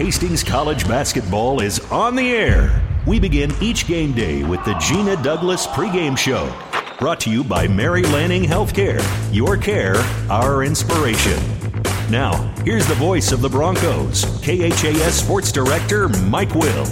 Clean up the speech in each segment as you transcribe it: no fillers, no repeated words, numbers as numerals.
Hastings College basketball is on the air. We begin each game day with the Gina Douglas pregame show. Brought to you by Mary Lanning Healthcare. Your care, our inspiration. Now, here's the voice of the Broncos, KHAS Sports Director Mike Will.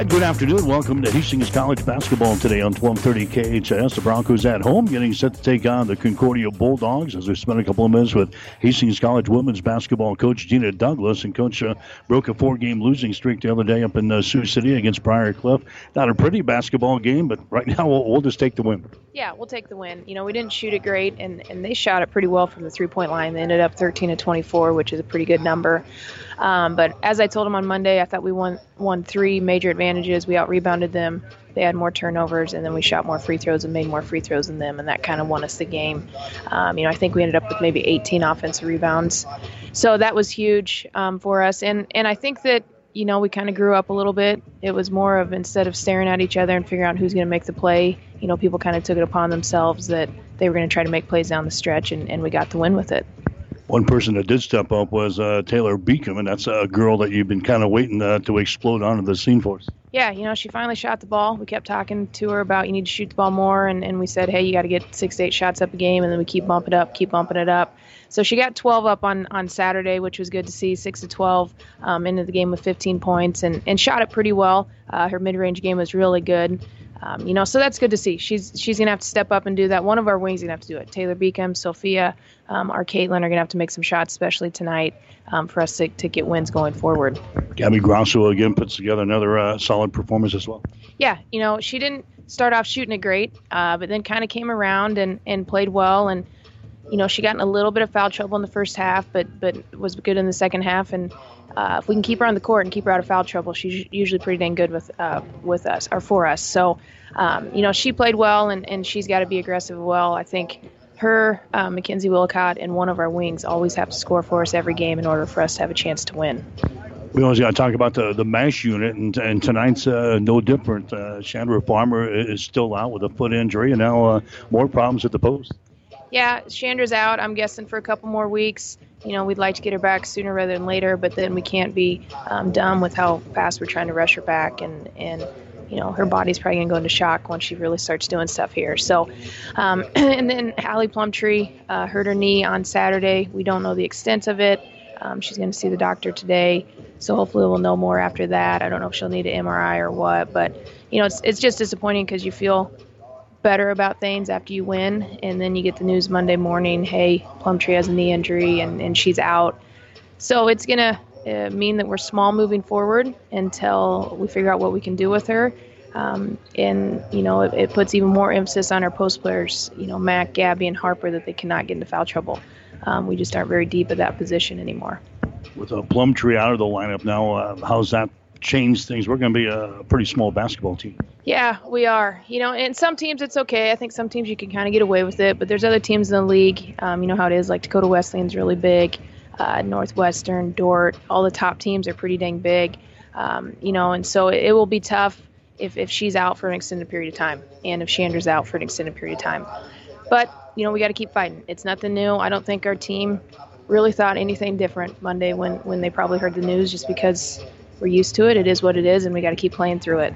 And good afternoon. Welcome to Hastings College basketball today on 1230 KHS. The Broncos at home getting set to take on the Concordia Bulldogs as we spent a couple of minutes with Hastings College women's basketball coach Gina Douglas. And coach broke a four-game losing streak the other day up in Sioux City against Prior Cliff. Not a pretty basketball game, but right now we'll just take the win. Yeah, we'll take the win. You know, we didn't shoot it great, and they shot it pretty well from the three-point line. They ended up 13-24, which is a pretty good number. But as I told them on Monday, I thought we won three major advantages. We out-rebounded them. They had more turnovers, and then we shot more free throws and made more free throws than them, and that kind of won us the game. You know, I think we ended up with maybe 18 offensive rebounds. So that was huge for us. And I think that, you know, we kind of grew up a little bit. It was more of instead of staring at each other and figuring out who's going to make the play, you know, people kind of took it upon themselves that they were going to try to make plays down the stretch, and we got the win with it. One person that did step up was Taylor Beacom, and that's a girl that you've been kind of waiting to explode onto the scene for us. Yeah, you know, she finally shot the ball. We kept talking to her about you need to shoot the ball more, and we said, hey, you got to get 6 to 8 shots up a game, and then we keep bumping it up. So she got 12 up on Saturday, which was good to see, 6 to 12, into the game with 15 points, and shot it pretty well. Her mid-range game was really good. You know, so that's good to see. She's going to have to step up and do that. One of our wings is going to have to do it. Taylor Beacom, Sophia, our Caitlin are going to have to make some shots, especially tonight, for us to get wins going forward. Gabby Grosso again puts together another solid performance as well. Yeah, you know, she didn't start off shooting it great, but then kind of came around and played well. And, you know, she got in a little bit of foul trouble in the first half, but was good in the second half. And if we can keep her on the court and keep her out of foul trouble, she's usually pretty dang good with us or for us. So, you know, she played well, and she's got to be aggressive as well. I think her, Mackenzie Willicott, and one of our wings always have to score for us every game in order for us to have a chance to win. We always got to talk about the MASH unit, and tonight's no different. Chandra Farmer is still out with a foot injury, and now more problems at the post. Yeah, Chandra's out, I'm guessing, for a couple more weeks. You know, we'd like to get her back sooner rather than later, but then we can't be dumb with how fast we're trying to rush her back. And you know, her body's probably going to go into shock once she really starts doing stuff here. So, and then Hallie Plumtree hurt her knee on Saturday. We don't know the extent of it. She's going to see the doctor today. So hopefully we'll know more after that. I don't know if she'll need an MRI or what. But, you know, it's just disappointing because you feel better about things after you win, and then you get the news Monday morning, hey, Plumtree has a knee injury and she's out. So it's going to mean that we're small moving forward until we figure out what we can do with her. And, you know, it puts even more emphasis on our post players, you know, Mac, Gabby, and Harper, that they cannot get into foul trouble. We just aren't very deep at that position anymore. With a Plumtree out of the lineup now, how's that change things? We're going to be a pretty small basketball team. Yeah, we are. You know, and some teams it's okay. I think some teams you can kind of get away with it, but there's other teams in the league. You know how it is, like Dakota Wesleyan's really big, Northwestern, Dort, all the top teams are pretty dang big. You know, and so it will be tough if she's out for an extended period of time and if Chandra's out for an extended period of time. But, you know, we got to keep fighting. It's nothing new. I don't think our team really thought anything different Monday when they probably heard the news, just because we're used to it. It is what it is, and we got to keep playing through it.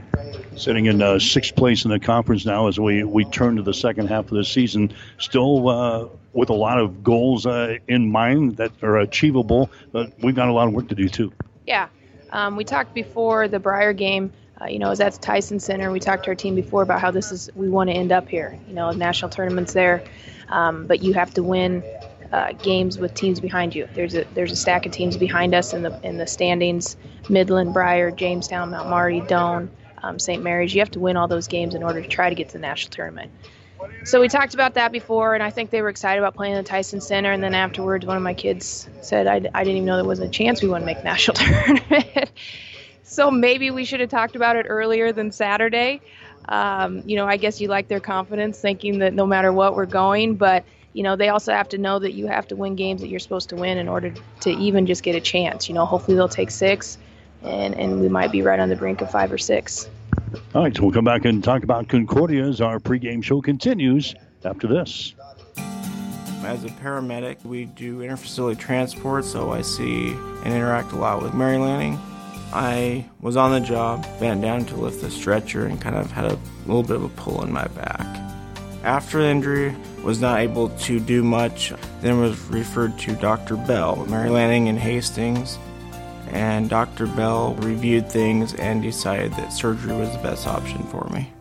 Sitting in sixth place in the conference now as we turn to the second half of the season, still with a lot of goals in mind that are achievable, but we've got a lot of work to do too. Yeah. We talked before the Briar game, you know, it was at the Tyson Center. We talked to our team before about how we want to end up here. You know, national tournament's there, but you have to win games with teams behind you. There's a stack of teams behind us in the standings: Midland, Briar, Jamestown, Mount Marty, Doane, St. Mary's. You have to win all those games in order to try to get to the national tournament. So we talked about that before, and I think they were excited about playing in the Tyson Center. And then afterwards, one of my kids said, "I didn't even know there was a chance we wouldn't make national tournament." So maybe we should have talked about it earlier than Saturday. You know, I guess you like their confidence, thinking that no matter what, we're going, but. You know, they also have to know that you have to win games that you're supposed to win in order to even just get a chance. You know, hopefully they'll take six, and we might be right on the brink of 5 or 6. All right, so we'll come back and talk about Concordia as our pregame show continues after this. As a paramedic, we do interfacility transport, so I see and interact a lot with Mary Lanning. I was on the job, bent down to lift the stretcher, and kind of had a little bit of a pull in my back. After the injury, was not able to do much, then was referred to Dr. Bell, Mary Lanning in Hastings, and Dr. Bell reviewed things and decided that surgery was the best option for me.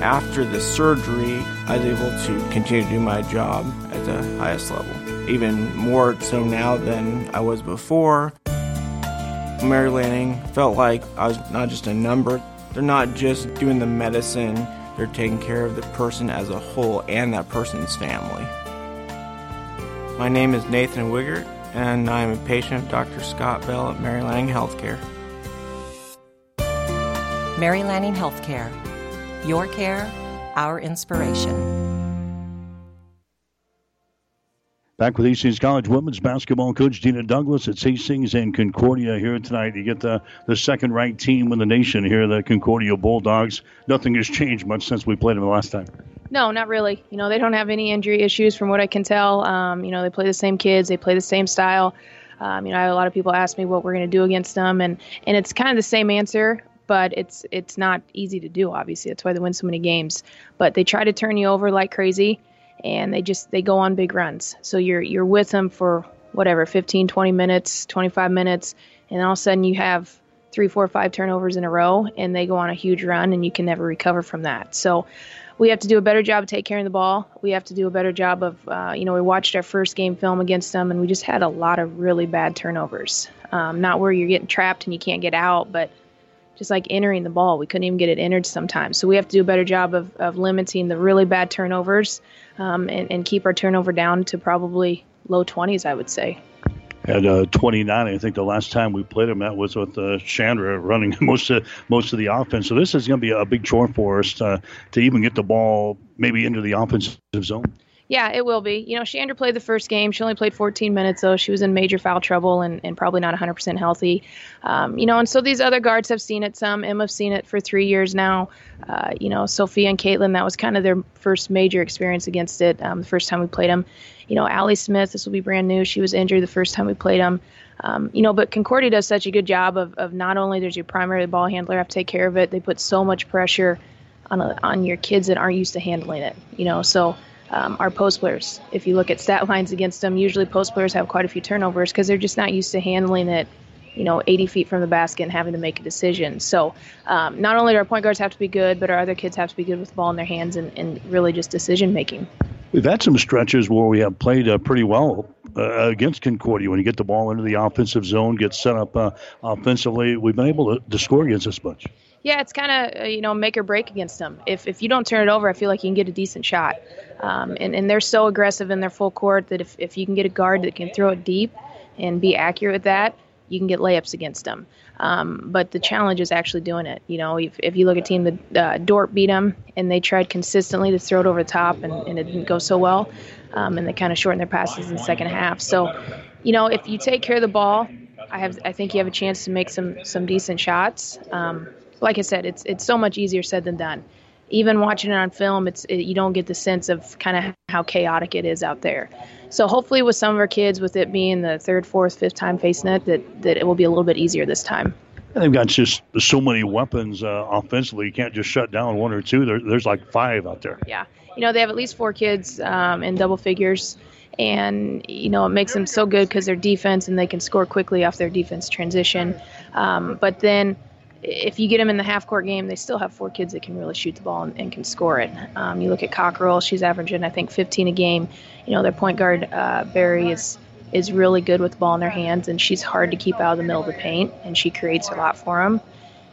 After the surgery, I was able to continue to do my job at the highest level, even more so now than I was before. Mary Lanning felt like I was not just a number. They're not just doing the medicine, they're taking care of the person as a whole and that person's family. My name is Nathan Wigert, and I am a patient of Dr. Scott Bell at Mary Lanning Healthcare. Mary Lanning Healthcare. Your care, our inspiration. Back with Hastings College women's basketball coach Dina Douglas. It's Hastings and Concordia here tonight. You get the second-ranked team in the nation here, the Concordia Bulldogs. Nothing has changed much since we played them the last time. No, not really. You know, they don't have any injury issues from what I can tell. You know, they play the same kids. They play the same style. You know, I had a lot of people ask me what we're going to do against them, and it's kind of the same answer. But it's not easy to do, obviously. That's why they win so many games. But they try to turn you over like crazy. And they go on big runs. So you're with them for whatever, 15, 20 minutes, 25 minutes. And all of a sudden you have 3, 4, 5 turnovers in a row, and they go on a huge run, and you can never recover from that. So we have to do a better job of taking care of the ball. We have to do a better job of, we watched our first game film against them, and we just had a lot of really bad turnovers. Not where you're getting trapped and you can't get out, but just like entering the ball. We couldn't even get it entered sometimes. So we have to do a better job of limiting the really bad turnovers and keep our turnover down to probably low 20s, I would say. Had 29, I think, the last time we played him. That was with Chandra running most of the offense. So this is going to be a big chore for us to even get the ball maybe into the offensive zone. Yeah, it will be. You know, Chandra played the first game. She only played 14 minutes, though. She was in major foul trouble and probably not 100% healthy. And so these other guards have seen it some. Emma have seen it for 3 years now. Sophia and Caitlin, that was kind of their first major experience against it the first time we played them. You know, Allie Smith, this will be brand new. She was injured the first time we played them. But Concordia does such a good job of not only there's your primary ball handler, have to take care of it. They put so much pressure on your kids that aren't used to handling it, you know, so... Our post players, if you look at stat lines against them, usually post players have quite a few turnovers because they're just not used to handling it, 80 feet from the basket and having to make a decision. So not only do our point guards have to be good, but our other kids have to be good with the ball in their hands and really just decision making. We've had some stretches where we have played pretty well against Concordia. When you get the ball into the offensive zone, get set up offensively, we've been able to score against this bunch. Yeah, it's kind of, make or break against them. If you don't turn it over, I feel like you can get a decent shot. And they're so aggressive in their full court that if you can get a guard that can throw it deep and be accurate with that, you can get layups against them. But the challenge is actually doing it. You know, if you look at a team that Dort beat them, and they tried consistently to throw it over the top, and it didn't go so well, and they kind of shortened their passes in the second half. So, if you take care of the ball, I think you have a chance to make some decent shots. Like I said, it's so much easier said than done. Even watching it on film, you don't get the sense of kind of how chaotic it is out there. So hopefully with some of our kids, with it being the third, fourth, fifth time face net, that it will be a little bit easier this time. And they've got just so many weapons offensively. You can't just shut down one or two. There's like five out there. Yeah. They have at least four kids in double figures. And, it makes them so good because they're defense and they can score quickly off their defense transition. But then... if you get them in the half-court game, they still have four kids that can really shoot the ball and can score it. You look at Cockrell, she's averaging, I think, 15 a game. Their point guard, Berry, is really good with the ball in their hands, and she's hard to keep out of the middle of the paint, and she creates a lot for them.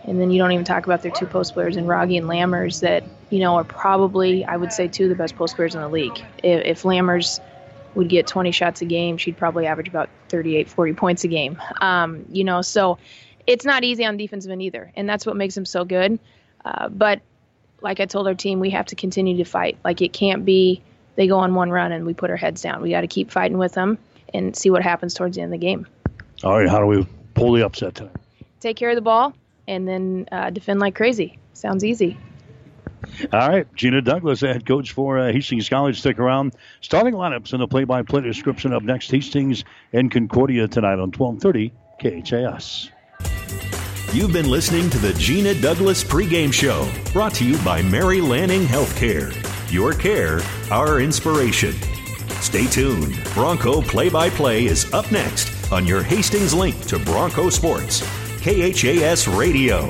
And then you don't even talk about their two post players in Rogge and Lammers that, are probably, I would say, two of the best post players in the league. If Lammers would get 20 shots a game, she'd probably average about 38, 40 points a game. So... it's not easy on the defensive end either, and that's what makes them so good. But like I told our team, we have to continue to fight. Like it can't be they go on one run and we put our heads down. We got to keep fighting with them and see what happens towards the end of the game. All right, how do we pull the upset tonight? Take care of the ball and then defend like crazy. Sounds easy. All right, Gina Douglas, head coach for Hastings College. Stick around. Starting lineups and the play-by-play description up next. Hastings and Concordia tonight on 1230 KHAS. You've been listening to the Gina Douglas pregame show, brought to you by Mary Lanning Healthcare. Your care, our inspiration. Stay tuned. Bronco play-by-play is up next on your Hastings link to Bronco Sports, KHAS Radio.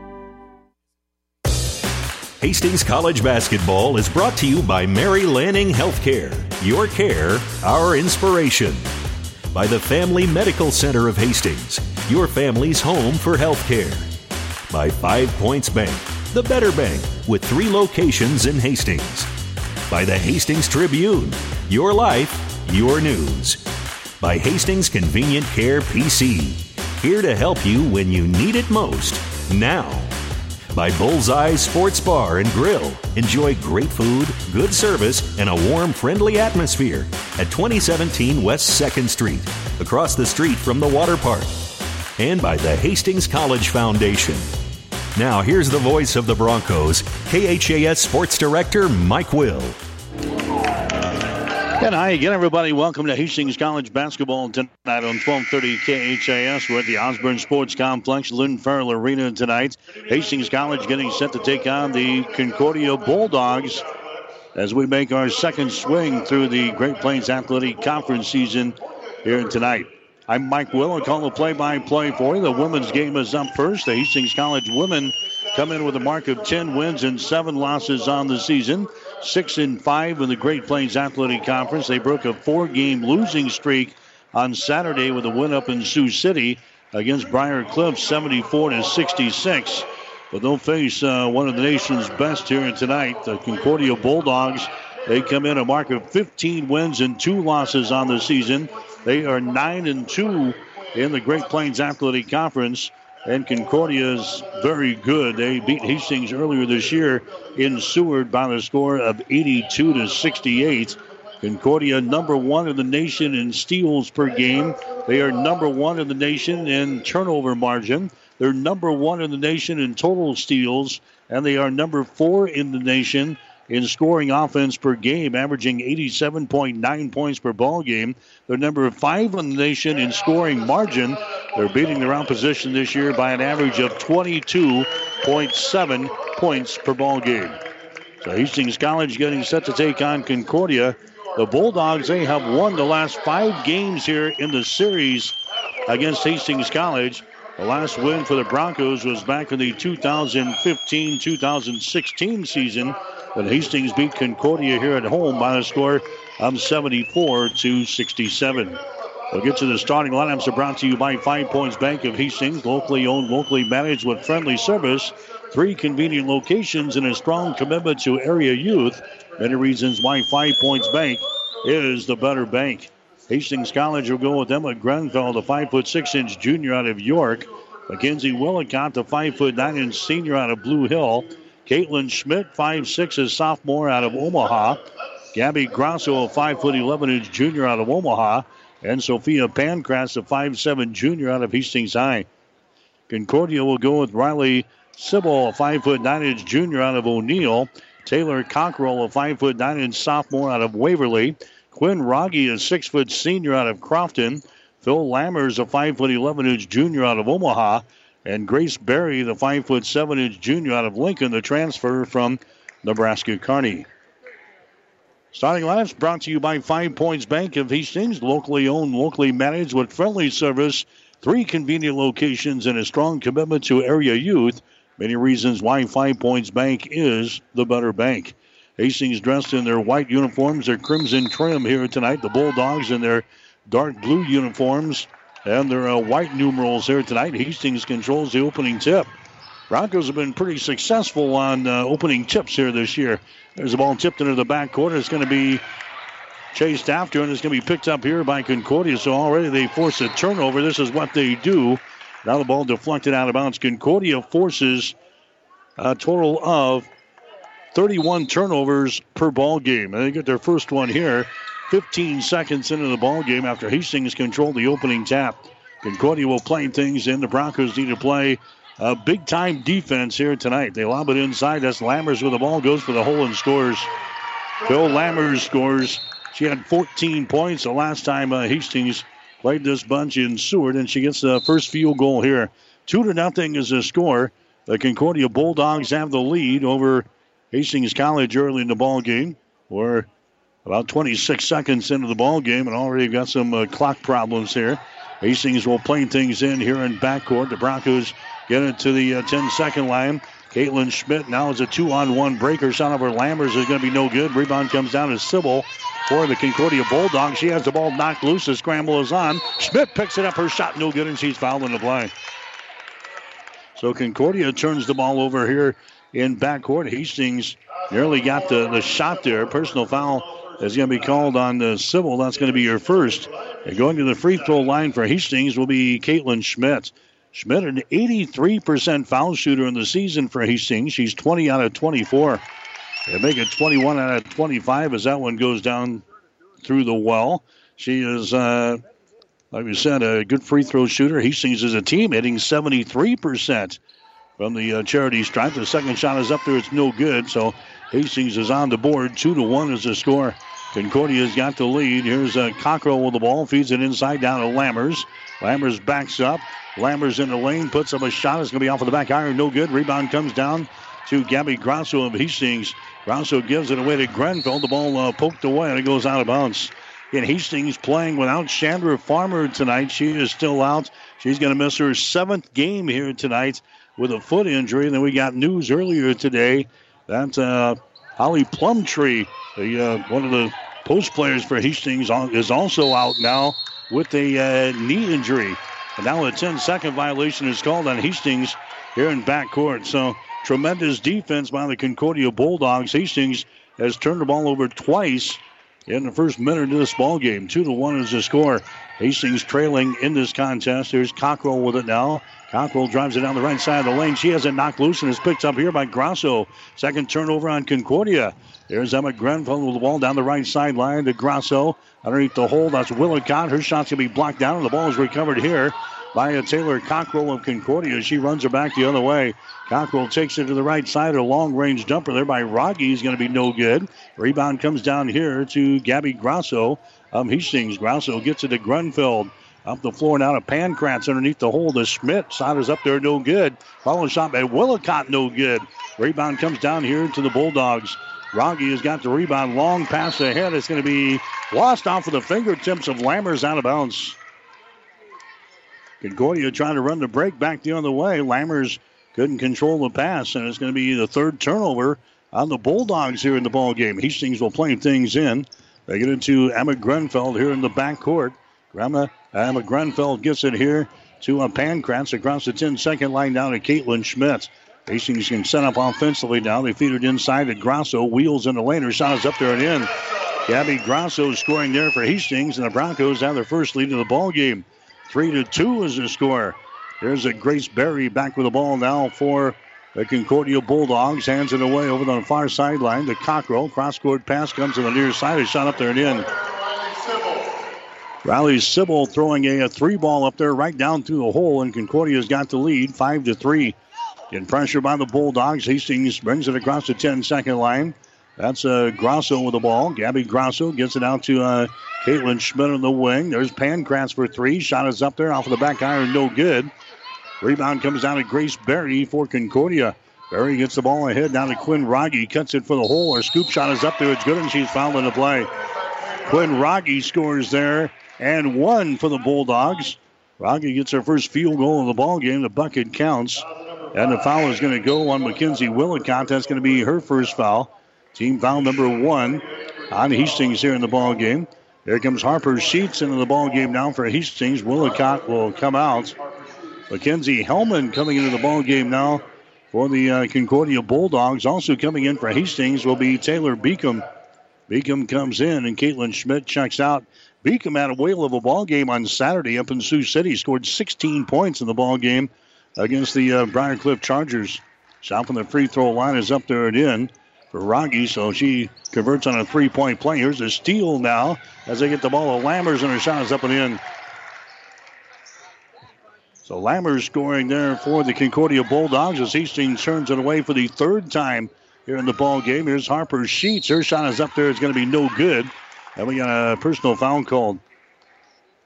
Hastings College Basketball is brought to you by Mary Lanning Healthcare. Your care, our inspiration. By the Family Medical Center of Hastings, your family's home for healthcare. By 5 Points Bank, the better bank with 3 locations in Hastings. By the Hastings Tribune, your life, your news. By Hastings Convenient Care PC, here to help you when you need it most, now. By Bullseye Sports Bar and Grill. Enjoy great food, good service, and a warm, friendly atmosphere at 2017 West 2nd Street, across the street from the water park. And by the Hastings College Foundation. Now, here's the voice of the Broncos, KHAS Sports Director Mike Will. And hi again, everybody. Welcome to Hastings College Basketball tonight on 1230 KHAS. We're at the Osborne Sports Complex, Lynn Farrell Arena tonight. Hastings College getting set to take on the Concordia Bulldogs as we make our second swing through the Great Plains Athletic Conference season here tonight. I'm Mike Will. I'll call the play-by-play for you. The women's game is up first. The Hastings College women come in with a mark of 10 wins and 7 losses on the season. 6-5 in the Great Plains Athletic Conference. They broke a 4-game losing streak on Saturday with a win up in Sioux City against Prior Cliff, 74-66. But they'll face one of the nation's best here tonight, the Concordia Bulldogs. They come in a mark of 15 wins and 2 losses on the season. They are 9-2 in the Great Plains Athletic Conference. And Concordia is very good. They beat Hastings earlier this year in Seward by the score of 82-68. Concordia number 1 in the nation in steals per game. They are number 1 in the nation in turnover margin. They're number 1 in the nation in total steals. And they are number 4 in the nation in scoring offense per game, averaging 87.9 points per ball game. They're number 5 in the nation in scoring margin. They're beating their opposition this year by an average of 22.7 points per ball game. So Hastings College getting set to take on Concordia. The Bulldogs, they have won the last 5 games here in the series against Hastings College. The last win for the Broncos was back in the 2015-2016 season, when Hastings beat Concordia here at home by a score of 74-67. We'll get to the starting lineups. Are brought to you by 5 Points Bank of Hastings, locally owned, locally managed with friendly service, 3 convenient locations, and a strong commitment to area youth. Many reasons why 5 Points Bank is the better bank. Hastings College will go with Emma Grunfeld, a 5'6" junior out of York. Mackenzie Willicott, a 5'9" senior out of Blue Hill. Caitlin Schmidt, 5'6", a sophomore out of Omaha. Gabby Grosso, a 5'11" junior out of Omaha. And Sophia Pancras, a 5'7" junior out of Hastings High. Concordia will go with Riley Sibyl, a 5'9" junior out of O'Neill. Taylor Cockrell, a 5'9" sophomore out of Waverly. Quinn Rogge, a 6' senior out of Crofton. Phil Lammers, a 5'11" junior out of Omaha. And Grace Berry, the 5'7" junior out of Lincoln, the transfer from Nebraska Kearney. Starting lineups brought to you by 5 Points Bank of Hastings, locally owned, locally managed with friendly service, 3 convenient locations, and a strong commitment to area youth. Many reasons why 5 Points Bank is the better bank. Hastings dressed in their white uniforms, their crimson trim here tonight. The Bulldogs in their dark blue uniforms and their white numerals here tonight. Hastings controls the opening tip. Broncos have been pretty successful on opening tips here this year. There's the ball tipped into the backcourt. It's going to be chased after, and it's going to be picked up here by Concordia. So already they force a turnover. This is what they do. Now the ball deflected out of bounds. Concordia forces a total of 31 turnovers per ball game. And they get their first one here 15 seconds into the ball game after Hastings controlled the opening tap. Concordia will play things in. The Broncos need to play a big-time defense here tonight. They lob it inside. That's Lammers with the ball. Goes for the hole and scores. Phil Lammers scores. She had 14 points the last time Hastings played this bunch in Seward, and she gets the first field goal here. 2-0 is the score. The Concordia Bulldogs have the lead over Hastings College early in the ball game. We're about 26 seconds into the ball game, and already got some clock problems here. Hastings will play things in here in backcourt. The Broncos get it to the 10-second line. Caitlin Schmidt now is a 2-on-1 breaker. Shot over Lammers is going to be no good. Rebound comes down to Sibyl for the Concordia Bulldogs. She has the ball knocked loose. The scramble is on. Schmidt picks it up. Her shot no good, and she's fouled in the play. So Concordia turns the ball over here in backcourt. Hastings nearly got the shot there. Personal foul is going to be called on Sibyl. That's going to be her first. And going to the free throw line for Hastings will be Caitlin Schmidt. Schmidt, an 83% foul shooter in the season for Hastings. She's 20 out of 24. They make it 21 out of 25 as that one goes down through the well. She is, like we said, a good free throw shooter. Hastings is a team hitting 73% from the charity stripe. The second shot is up there. It's no good. So Hastings is on the board. 2-1 is the score. Concordia's got the lead. Here's Cockrell with the ball. Feeds it inside down to Lammers. Lammers backs up. Lammers in the lane. Puts up a shot. It's going to be off of the back iron. No good. Rebound comes down to Gabby Grosso of Hastings. Grosso gives it away to Grunfeld. The ball poked away and it goes out of bounds. And Hastings playing without Chandra Farmer tonight. She is still out. She's going to miss her 7th game here tonight with a foot injury. And then we got news earlier today that Hallie Plumtree, one of the post players for Hastings, is also out now with a knee injury. And now a 10-second violation is called on Hastings here in backcourt. So tremendous defense by the Concordia Bulldogs. Hastings has turned the ball over twice in the first minute of this ballgame. 2-1 is the score. Hastings trailing in this contest. Here's Cockrell with it now. Cockrell drives it down the right side of the lane. She has it knocked loose and is picked up here by Grosso. Second turnover on Concordia. There's Emma Grunfeld with the ball down the right sideline to Grosso. Underneath the hole, that's Willicott. Her shot's going to be blocked down, and the ball is recovered here by Taylor Cockrell of Concordia. She runs her back the other way. Cockrell takes it to the right side. A long-range dumper there by Rogge is going to be no good. Rebound comes down here to Gabby Grosso. Hastings. Grosso gets it to Grunfeld. Up the floor now to Pankratz underneath the hole to Schmidt. Shot is up there, no good. Follow shot by Willicott, no good. Rebound comes down here to the Bulldogs. Rogge has got the rebound. Long pass ahead. It's going to be lost off of the fingertips of Lammers, out of bounds. Concordia trying to run the break back the other way. Lammers couldn't control the pass, and it's going to be the third turnover on the Bulldogs here in the ballgame. Hastings will play things in. They get into Emma Grunfeld here in the backcourt. Emma Grunfeld gets it here to Pankratz across the 10-second line down to Caitlin Schmidt. Hastings can set up offensively now. They feed it inside to Grosso. Wheels in the lane. Her shot is up there and in. Gabby Grosso scoring there for Hastings, and the Broncos have their first lead in the ballgame. 3-2 is the score. There's a Grace Berry back with the ball now for the Concordia Bulldogs. Hands it away over the far sideline to Cockrell. Cross-court pass comes to the near side. A shot up there and in. Riley Sibyl throwing a three ball up there right down through the hole, and Concordia's got the lead 5-3. In pressure by the Bulldogs, Hastings brings it across the 10-second line. That's Grosso with the ball. Gabby Grosso gets it out to Caitlin Schmidt on the wing. There's Pankratz for three. Shot is up there off of the back iron, no good. Rebound comes down to Grace Berry for Concordia. Berry gets the ball ahead down to Quinn Rogge. Cuts it for the hole. Her scoop shot is up there. It's good, and she's fouled in the play. Quinn Rogge scores there and one for the Bulldogs. Rogge gets her first field goal of the ball game. The bucket counts. And the foul is going to go on Mackenzie Willicott. That's going to be her first foul. Team foul number one on Hastings here in the ball game. Here comes Harper Sheets into the ball game now for Hastings. Willicott will come out. Mackenzie Hellman coming into the ball game now for the Concordia Bulldogs. Also coming in for Hastings will be Taylor Beacom. Beacom comes in and Caitlin Schmidt checks out. Beacom had a whale of a ball game on Saturday up in Sioux City. Scored 16 points in the ball game against the Prior Cliff Chargers. Shot from the free throw line is up there and in for Rogge, so she converts on a three-point play. Here's a steal now as they get the ball to Lammers, and her shot is up and in. So Lammers scoring there for the Concordia Bulldogs as Hastings turns it away for the third time here in the ball game. Here's Harper Sheets. Her shot is up there. It's going to be no good. And we got a personal foul called.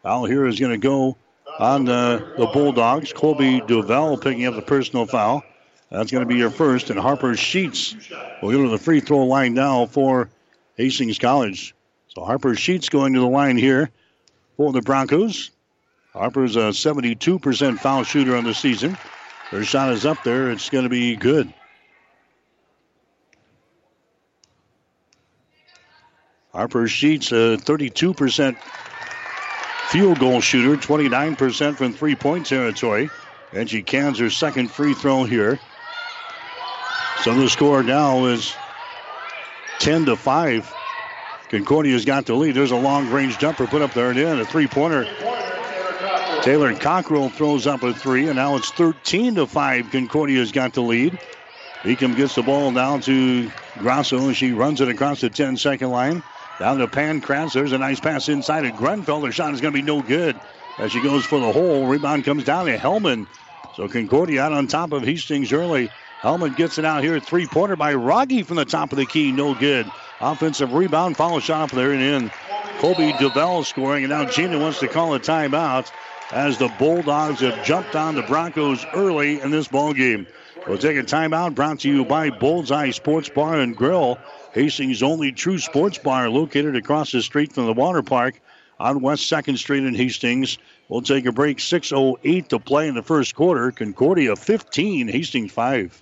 Foul here is going to go on the Bulldogs. Colby Duvall picking up the personal foul. That's going to be your first. And Harper Sheets will go to the free throw line now for Hastings College. So Harper Sheets going to the line here for the Broncos. Harper's a 72% foul shooter on the season. Her shot is up there. It's going to be good. Harper Sheets, a 32% field goal shooter, 29% from three-point territory. And she cans her second free throw here. So the score now is 10-5. Concordia's got the lead. There's a long-range jumper put up there and in, a three-pointer. Taylor Cockrell throws up a three, and now it's 13-5. Concordia's got the lead. Beacom gets the ball down to Grosso. She runs it across the 10-second line. Down to Pankratz. There's a nice pass inside to Grunfeld. Her shot is going to be no good as she goes for the hole. Rebound comes down to Hellman. So Concordia out on top of Hastings early. Hellman gets it out here. Three-pointer by Rogge from the top of the key. No good. Offensive rebound. Foul shot up there and in. Colby Duvall scoring. And now Gina wants to call a timeout as the Bulldogs have jumped on the Broncos early in this ballgame. We'll take a timeout brought to you by Bullseye Sports Bar and Grill, Hastings' only true sports bar located across the street from the water park on West 2nd Street in Hastings. We'll take a break. 6:08 to play in the first quarter. Concordia 15, Hastings 5.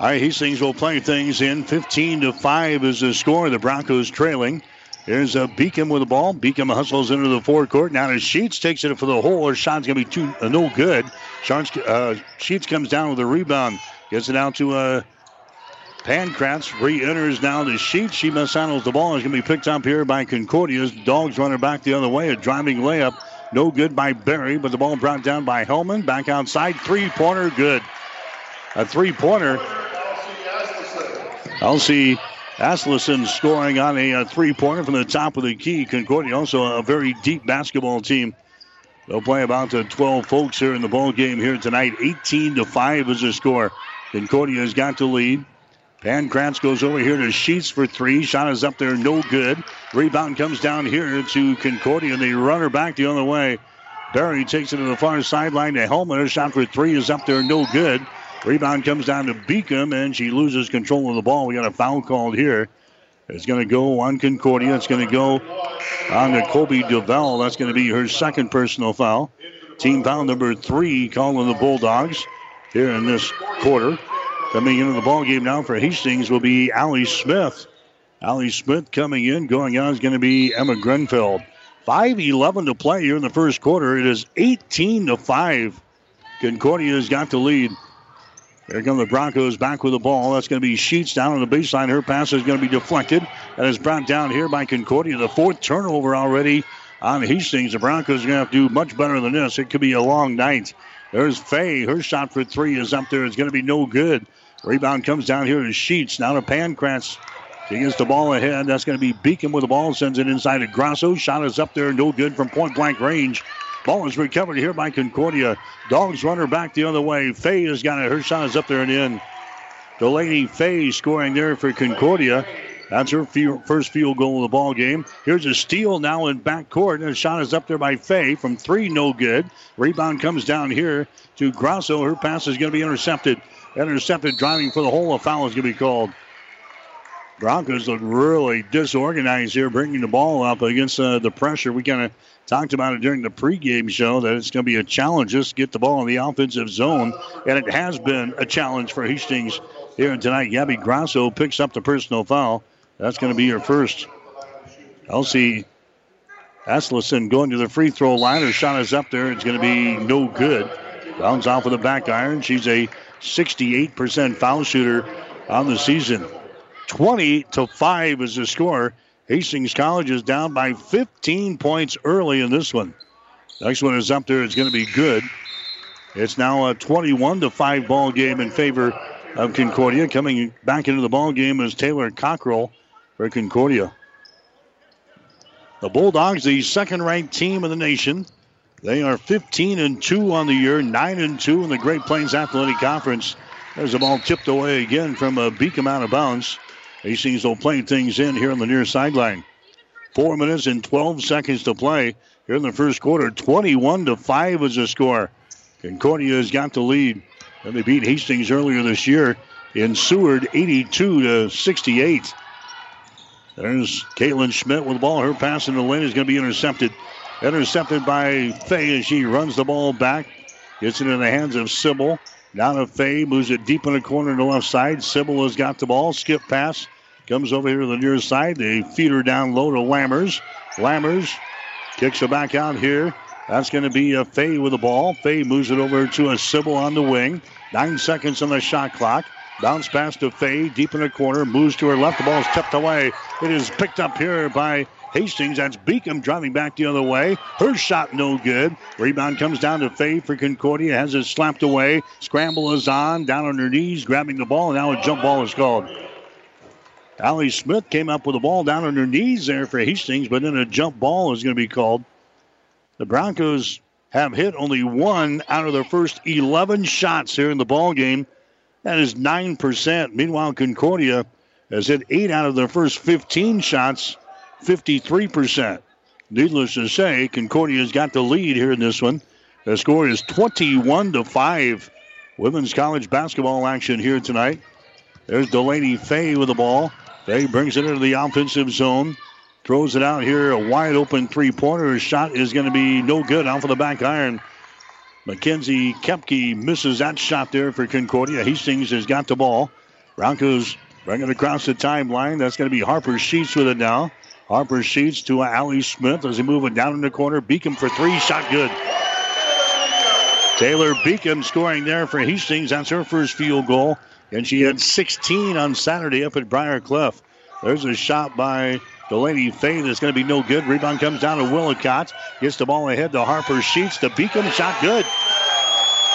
All right, Hastings will play things in. 15-5 is the score. The Broncos trailing. Here's Beacom with the ball. Beacom hustles into the forecourt. Now to Sheets, takes it for the hole. Her shot's going to be no good. Sheets comes down with a rebound. Gets it out to Pankratz. Re-enters now to Sheets. She mishandles the ball. It's going to be picked up here by Concordia's. Dogs run her back the other way. A driving layup. No good by Berry, but the ball brought down by Hellman. Back outside. Three-pointer. Good. A three-pointer. Elsie Aslison scoring on a three-pointer from the top of the key. Concordia also a very deep basketball team. They'll play about 12 folks here in the ball game here tonight. 18-5 is the score. Concordia's got the lead. Pankratz goes over here to Sheets for three. Shot is up there, no good. Rebound comes down here to Concordia. They run her back the other way. Berry takes it to the far sideline to Hellman. Her shot for three is up there, no good. Rebound comes down to Beacom, and she loses control of the ball. We got a foul called here. It's going to go on Concordia. It's going to go on to Colby Duvall. That's going to be her second personal foul. Team foul number three calling the Bulldogs here in this quarter. Coming into the ballgame now for Hastings will be Allie Smith. Allie Smith coming in. Going on is going to be Emma Grunfeld. 5:11 to play here in the first quarter. It is 18-5. Concordia's got the lead. Here come the Broncos back with the ball. That's going to be Sheets down on the baseline. Her pass is going to be deflected. That is brought down here by Concordia. The fourth turnover already on Hastings. The Broncos are going to have to do much better than this. It could be a long night. There's Faye. Her shot for three is up there. It's going to be no good. Rebound comes down here to Sheets. Now to Pankratz. She gets the ball ahead. That's going to be Beacom with the ball. Sends it inside to Grosso. Shot is up there. No good from point-blank range. Ball is recovered here by Concordia. Dogs run her back the other way. Faye has got it. Her shot is up there and in. Delaney Faye scoring there for Concordia. That's her first field goal of the ball game. Here's a steal now in backcourt. The shot is up there by Faye from three, no good. Rebound comes down here to Grosso. Her pass is going to be intercepted. Driving for the hole. A foul is going to be called. Broncos look really disorganized here, bringing the ball up against the pressure. We kind of talked about it during the pregame show that it's going to be a challenge just to get the ball in the offensive zone, and it has been a challenge for Hastings here tonight. Gabby Grosso picks up the personal foul. That's going to be her first. Elsie Aslison going to the free throw line. Her shot is up there. It's going to be no good. Bounds off of the back iron. She's a 68% foul shooter on the season. 20-5 is the score. Hastings College is down by 15 points early in this one. Next one is up there. It's going to be good. It's now a 21-5 ball game in favor of Concordia. Coming back into the ball game is Taylor Cockrell for Concordia. The Bulldogs, the second-ranked team in the nation. They are 15-2 on the year, 9-2 in the Great Plains Athletic Conference. There's the ball tipped away again from Beacom out of bounds. Hastings will play things in here on the near sideline. 4 minutes and 12 seconds to play here in the first quarter. 21-5 is the score. Concordia has got the lead. And they beat Hastings earlier this year in Seward, 82-68. There's Caitlin Schmidt with the ball. Her pass in the lane is going to be intercepted. Intercepted by Faye as she runs the ball back. Gets it in the hands of Sibyl. Down to Faye, moves it deep in the corner to the left side. Sibyl has got the ball. Skip pass. Comes over here to the near side. They feed her down low to Lammers. Lammers kicks her back out here. That's going to be a Faye with the ball. Faye moves it over to a Sibyl on the wing. 9 seconds on the shot clock. Bounce pass to Faye. Deep in the corner. Moves to her left. The ball is tipped away. It is picked up here by Hastings. That's Beacom driving back the other way. Her shot no good. Rebound comes down to Faye for Concordia. Has it slapped away. Scramble is on. Down on her knees. Grabbing the ball. Now a jump ball is called. Allie Smith came up with the ball down on her knees there for Hastings. But then a jump ball is going to be called. The Broncos have hit only one out of their first 11 shots here in the ball game. That is 9%. Meanwhile, Concordia has hit 8 out of their first 15 shots. 53%. Needless to say, Concordia's got the lead here in this one. The score is 21-5. Women's college basketball action here tonight. There's Delaney Faye with the ball. Faye brings it into the offensive zone. Throws it out here. A wide open three-pointer. Shot is going to be no good off of the back iron. Mackenzie Kempke misses that shot there for Concordia. Hastings has got the ball. Broncos bring it across the timeline. That's going to be Harper Sheets with it now. Harper Sheets to Allie Smith as he moves it down in the corner. Beacom for three. Shot good. Taylor Beacom scoring there for Hastings. That's her first field goal. And she had 16 on Saturday up at Prior Cliff. There's a shot by Delaney Faye that's going to be no good. Rebound comes down to Willicott. Gets the ball ahead to Harper Sheets. The Beacom shot good.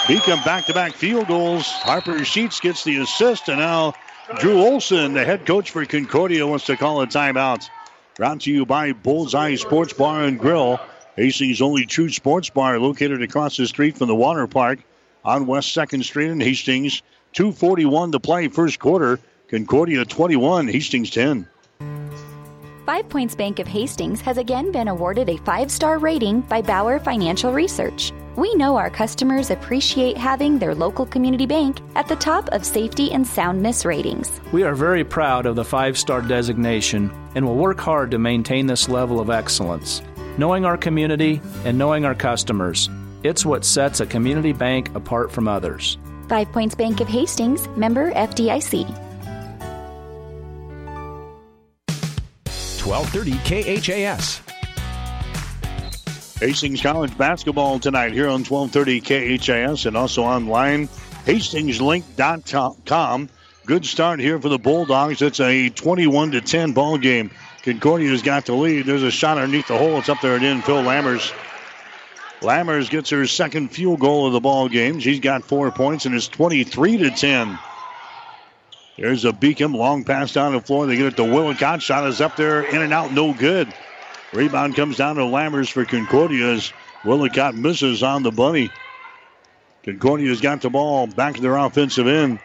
Beacom back-to-back field goals. Harper Sheets gets the assist. And now Drew Olson, the head coach for Concordia, wants to call a timeout. Brought to you by Bullseye Sports Bar and Grill, Hastings' only true sports bar, located across the street from the water park on West 2nd Street in Hastings. 2:41 to play first quarter. Concordia 21, Hastings 10. 5 Points Bank of Hastings has again been awarded a 5-star rating by Bauer Financial Research. We know our customers appreciate having their local community bank at the top of safety and soundness ratings. We are very proud of the 5-star designation and will work hard to maintain this level of excellence. Knowing our community and knowing our customers, it's what sets a community bank apart from others. 5 Points Bank of Hastings, member FDIC. 1230 KHAS. Hastings College basketball tonight here on 1230 KHAS and also online HastingsLink.com. Good start here for the Bulldogs. It's a 21-10 ball game. Concordia's got the lead. There's a shot underneath the hole. It's up there and in. Phil Lammers. Lammers gets her second field goal of the ball game. She's got 4 points, and it's 23-10. There's a Beacom. Long pass down the floor. They get it to Willicott. Shot is up there. In and out. No good. Rebound comes down to Lammers for Concordia as Willicott misses on the bunny. Concordia's got the ball back to their offensive end.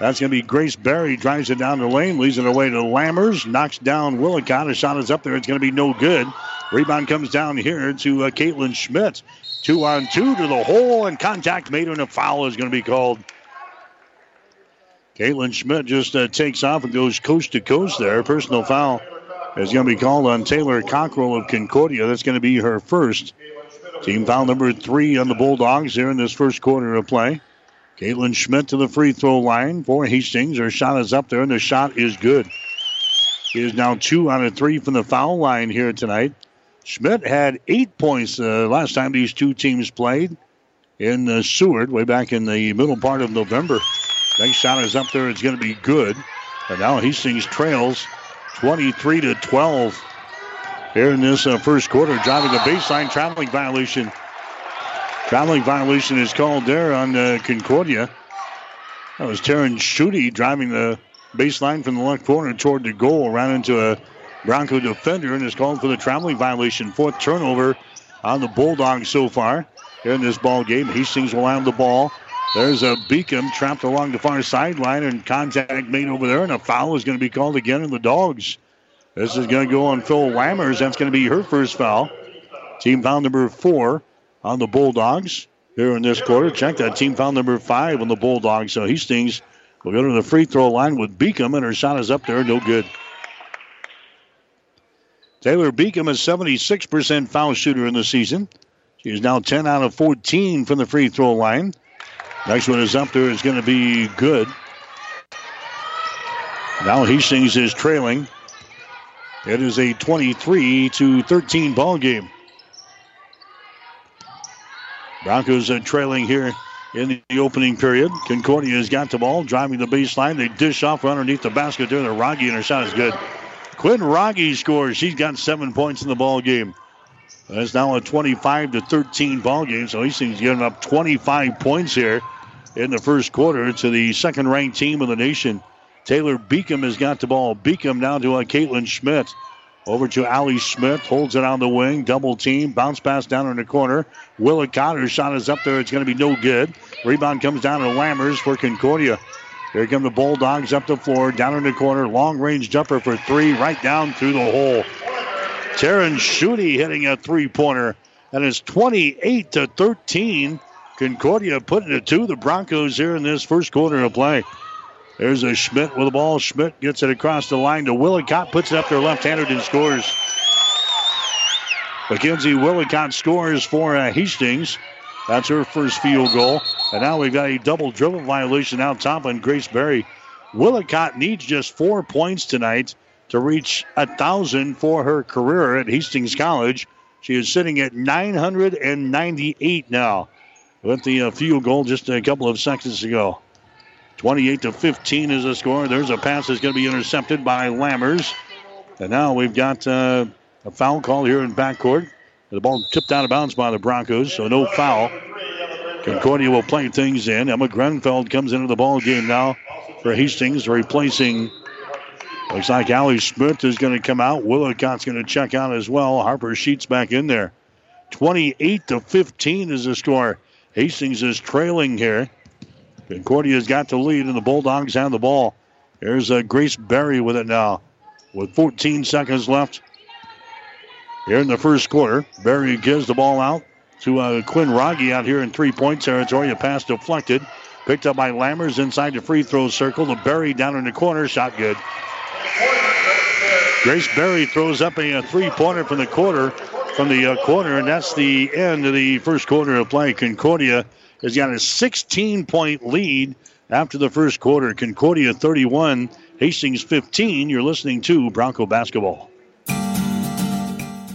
That's going to be Grace Berry. Drives it down the lane. Leads it away to Lammers. Knocks down Willicott. A shot is up there. It's going to be no good. Rebound comes down here to Caitlin Schmidt. 2-on-2 to the hole, and contact made, and a foul is going to be called. Caitlin Schmidt just takes off and goes coast to coast there. Personal foul is going to be called on Taylor Cockrell of Concordia. That's going to be her first. Team foul number 3 on the Bulldogs here in this first quarter of play. Caitlin Schmidt to the free throw line for Hastings. Her shot is up there, and the shot is good. She is now 2 out of 3 from the foul line here tonight. Schmidt had 8 points last time these two teams played in Seward way back in the middle part of November. Next shot is up there. It's going to be good. And now Hastings trails 23-12 here in this first quarter. Driving the baseline, traveling violation. Traveling violation is called there on Concordia. That was Terrence Schutte driving the baseline from the left corner toward the goal. Ran into a Bronco defender and is called for the traveling violation. Fourth turnover on the Bulldogs so far here in this ball game. Hastings will have the ball. There's a Beacom trapped along the far sideline, and contact made over there, and a foul is going to be called again on the Dogs. This is going to go on Phil Lammers. That's going to be her first foul. Team foul number 4 on the Bulldogs here in this quarter. Check that, team foul number 5 on the Bulldogs. So Hastings will go to the free throw line with Beacom, and her shot is up there, no good. Taylor Beacom is 76% foul shooter in the season. She is now 10 out of 14 from the free throw line. Next one is up there. It's going to be good. Now Hastings is trailing. It is a 23-13 ball game. Broncos are trailing here in the opening period. Concordia has got the ball, driving the baseline. They dish off underneath the basket there to Rogge, and her shot is good. Quinn Rogge scores. She's got 7 points in the ball game. That's now a 25-13 ball game. So Hastings getting up 25 points here in the first quarter to the second-ranked team of the nation. Taylor Beacom has got the ball. Beacom now to Caitlin Schmidt. Over to Allie Smith. Holds it on the wing. Double team. Bounce pass down in the corner. Willicott, her shot is up there. It's going to be no good. Rebound comes down to Lammers for Concordia. Here come the Bulldogs up the floor. Down in the corner. Long-range jumper for three. Right down through the hole. Terrence Schutte hitting a three-pointer, and it's 28-13. Concordia putting it to the Broncos here in this first quarter of play. There's a Schmidt with the ball. Schmidt gets it across the line to Willicott, puts it up there left-handed and scores. Mackenzie Willicott scores for Hastings. That's her first field goal. And now we've got a double dribble violation out top on Grace Berry. Willicott needs just 4 points tonight to reach 1,000 for her career at Hastings College. She is sitting at 998 now with the field goal just a couple of seconds ago. 28-15 is the score. There's a pass that's going to be intercepted by Lammers. And now we've got a foul call here in backcourt. The ball tipped out of bounds by the Broncos, so no foul. Concordia will play things in. Emma Grunfeld comes into the ball game now for Hastings, replacing... Looks like Allie Smith is going to come out. Willicott's going to check out as well. Harper Sheets back in there. 28-15 is the score. Hastings is trailing here. Concordia's got the lead, and the Bulldogs have the ball. Here's Grace Berry with it now, with 14 seconds left here in the first quarter. Berry gives the ball out to Quinn Rogge out here in three-point territory. A pass deflected. Picked up by Lammers inside the free throw circle. The Berry down in the corner. Shot good. Grace Berry throws up a three-pointer from the corner, and that's the end of the first quarter of play. Concordia has got a 16-point lead after the first quarter. Concordia 31, Hastings 15. You're listening to Bronco Basketball.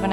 When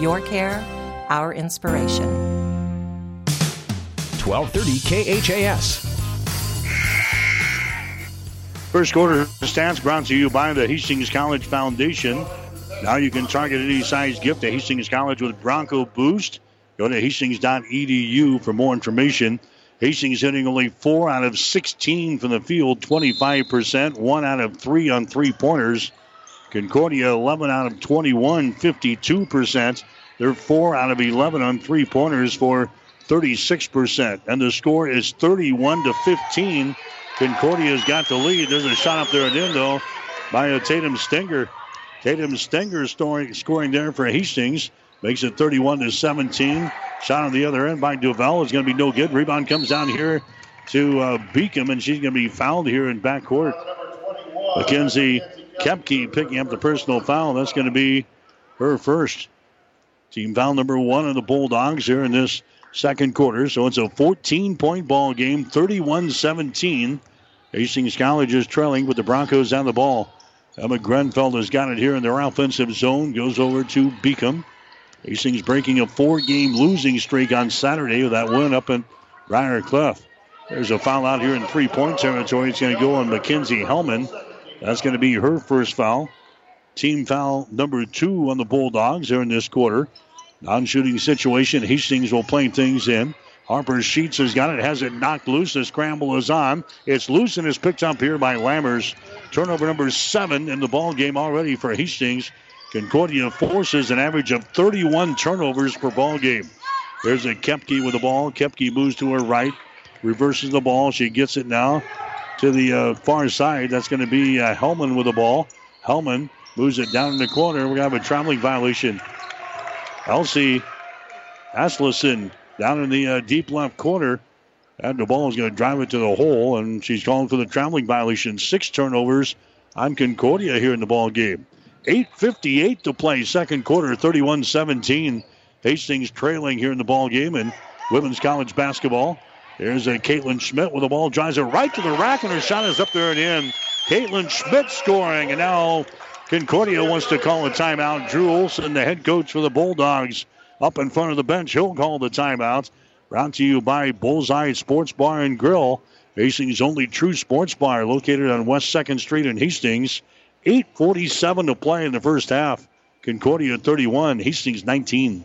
Your care, our inspiration. 1230 KHAS. First quarter stats brought to you by the Hastings College Foundation. Now you can target any size gift at Hastings College with Bronco Boost. Go to hastings.edu for more information. Hastings hitting only 4 out of 16 from the field, 25%, 1 out of 3 on three-pointers. Concordia, 11 out of 21, 52%. They're 4 out of 11 on three-pointers for 36%. And the score is 31 to 15. Concordia's got the lead. There's a shot up there at the end, though, by a Tatum Stinger. Tatum Stinger scoring there for Hastings. Makes it 31 to 17. Shot on the other end by Duvall is going to be no good. Rebound comes down here to Beacom, and she's going to be fouled here in backcourt. Mackenzie Kempke picking up the personal foul. That's going to be her first. Team foul number one of the Bulldogs here in this second quarter. So it's a 14-point ball game, 31-17. Hastings College is trailing with the Broncos on the ball. Emma Grunfeld has got it here in their offensive zone. Goes over to Beacom. Hastings breaking a 4-game losing streak on Saturday with that win up in Prior Cliff. There's a foul out here in three-point territory. It's going to go on Mackenzie Hellman. That's going to be her first foul. Team foul number 2 on the Bulldogs here in this quarter. Non-shooting situation. Hastings will play things in. Harper Sheets has got it. Has it knocked loose. The scramble is on. It's loose and is picked up here by Lammers. Turnover number 7 in the ball game already for Hastings. Concordia forces an average of 31 turnovers per ball game. There's a Kempke with the ball. Kempke moves to her right, reverses the ball. She gets it now to the far side. That's going to be Hellman with the ball. Hellman moves it down in the corner. We're going to have a traveling violation. Elsie Aslison down in the deep left corner. And the ball is going to drive it to the hole, and she's calling for the traveling violation. 6 turnovers on Concordia here in the ball game. 8:58 to play, second quarter, 31-17. Hastings trailing here in the ball game in women's college basketball. There's a Caitlin Schmidt with the ball, drives it right to the rack, and her shot is up there and in. Caitlin Schmidt scoring, and now Concordia wants to call a timeout. Drew Olson, the head coach for the Bulldogs, up in front of the bench. He'll call the timeout. Brought to you by Bullseye Sports Bar and Grill, Hastings' only true sports bar, located on West 2nd Street in Hastings. 8:47 to play in the first half. Concordia 31, Hastings 19.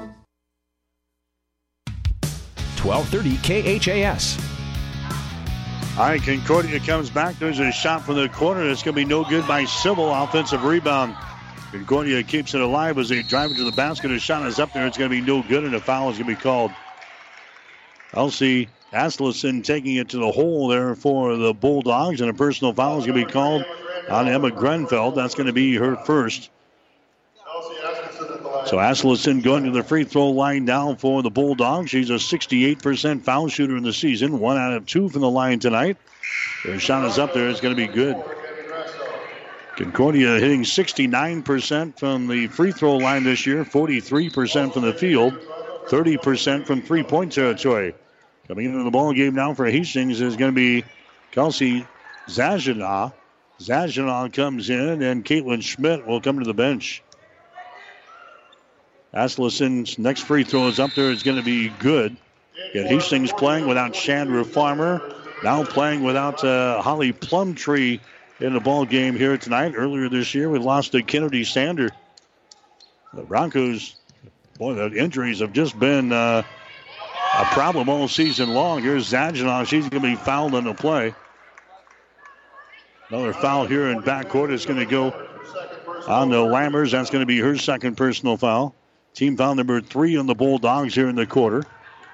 1230 KHAS. All right, Concordia comes back. There's a shot from the corner. That's going to be no good by Sibyl. Offensive rebound. Concordia keeps it alive as they drive it to the basket. A shot is up there. It's going to be no good, and a foul is going to be called. Elsie Aslison taking it to the hole there for the Bulldogs, and a personal foul is going to be called on Emma Grunfeld. That's going to be her first. So Aslison going to the free throw line now for the Bulldogs. She's a 68% foul shooter in the season. 1 out of 2 from the line tonight. Her shot is up there. It's going to be good. Concordia hitting 69% from the free throw line this year. 43% from the field. 30% from three-point territory. Coming into the ball game now for Hastings is going to be Kelsey Zajina. Zajina comes in, and Caitlin Schmidt will come to the bench. Aslison's next free throw is up there. It's going to be good. Get Hastings playing without Chandra Farmer. Now playing without Hallie Plumtree in the ball game here tonight. Earlier this year, we lost to Kennedy Sander. The Broncos, boy, the injuries have just been a problem all season long. Here's Zajina. She's going to be fouled on the play. Another foul here in backcourt. It's going to go on the Lammers. That's going to be her second personal foul. Team foul number 3 on the Bulldogs here in the quarter.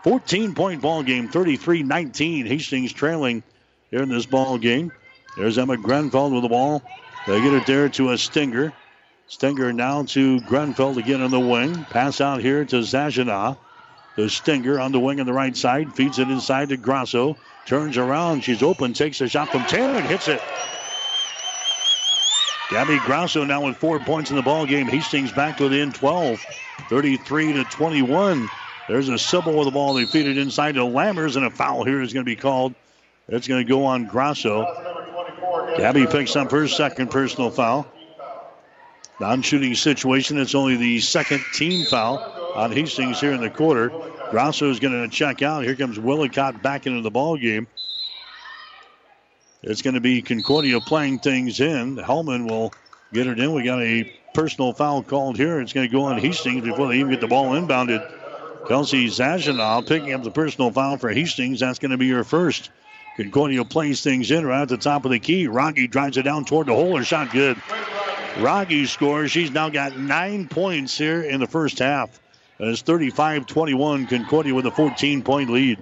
14-point ball game, 33-19. Hastings trailing here in this ball game. There's Emma Grunfeld with the ball. They get it there to a Stinger. Stinger now to Grunfeld again on the wing. Pass out here to Zajina. The Stinger on the wing on the right side. Feeds it inside to Grosso. Turns around. She's open. Takes a shot from Taylor and hits it. Gabby Grosso now with 4 points in the ballgame. Hastings back within 12. 33-21. There's a Sibyl with the ball. They feed it inside to Lammers, and a foul here is going to be called. It's going to go on Grosso. Gabby picks up her second personal foul. Non-shooting situation. It's only the second team foul on Hastings here in the quarter. Grosso is going to check out. Here comes Willicott back into the ballgame. It's going to be Concordia playing things in. Hellman will get it in. We got a personal foul called here. It's going to go on Hastings before they even get the ball inbounded. Kelsey Zajina picking up the personal foul for Hastings. That's going to be her first. Concordia plays things in right at the top of the key. Rogge drives it down toward the hole. Her shot good. Rogge scores. She's now got 9 points here in the first half. It's 35-21. Concordia with a 14-point lead.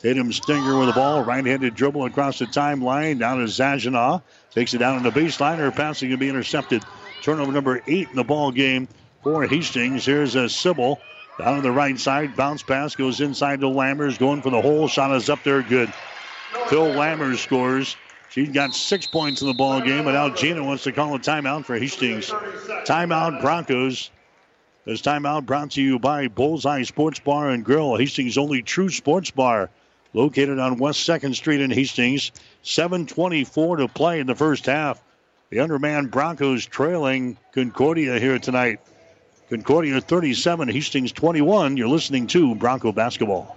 Tatum Stinger with the ball. Right-handed dribble across the timeline. Down to Zajina. Takes it down on the baseline. Her passing can be intercepted. Turnover number 8 in the ball game for Hastings. Here's a Sibyl. Down on the right side. Bounce pass goes inside to Lammers. Going for the hole. Shot is up there. Good. Phil Lammers scores. She's got 6 points in the ball game. But now Gina wants to call a timeout for Hastings. Timeout Broncos. This timeout brought to you by Bullseye Sports Bar and Grill. Hastings' only true sports bar. Located on West 2nd Street in Hastings. 7:24 to play in the first half. The undermanned Broncos trailing Concordia here tonight. Concordia 37, Hastings 21. You're listening to Bronco Basketball.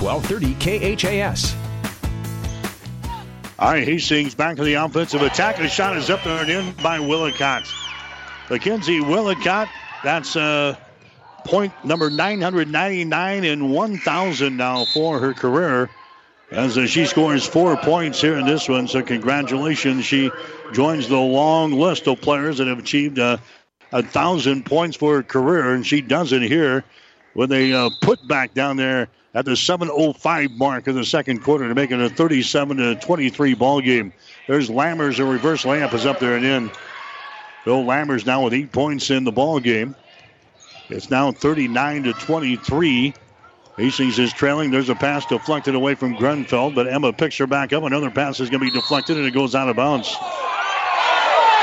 1230 KHAS. All right, Hastings back to the offensive attack. The shot is up there and in by Willicott. Mackenzie Willicott, that's point number 999 and 1,000 now for her career. As she scores 4 points here in this one, so congratulations. She joins the long list of players that have achieved 1,000 points for her career, and she does it here with a putback down there at the 7:05 mark of the second quarter to make it a 37-23 ball game. There's Lammers. A reverse layup is up there and in. Bill Lammers now with 8 points in the ball game. It's now 39-23. Hastings is trailing. There's a pass deflected away from Grunfeld, but Emma picks her back up. Another pass is going to be deflected, and it goes out of bounds.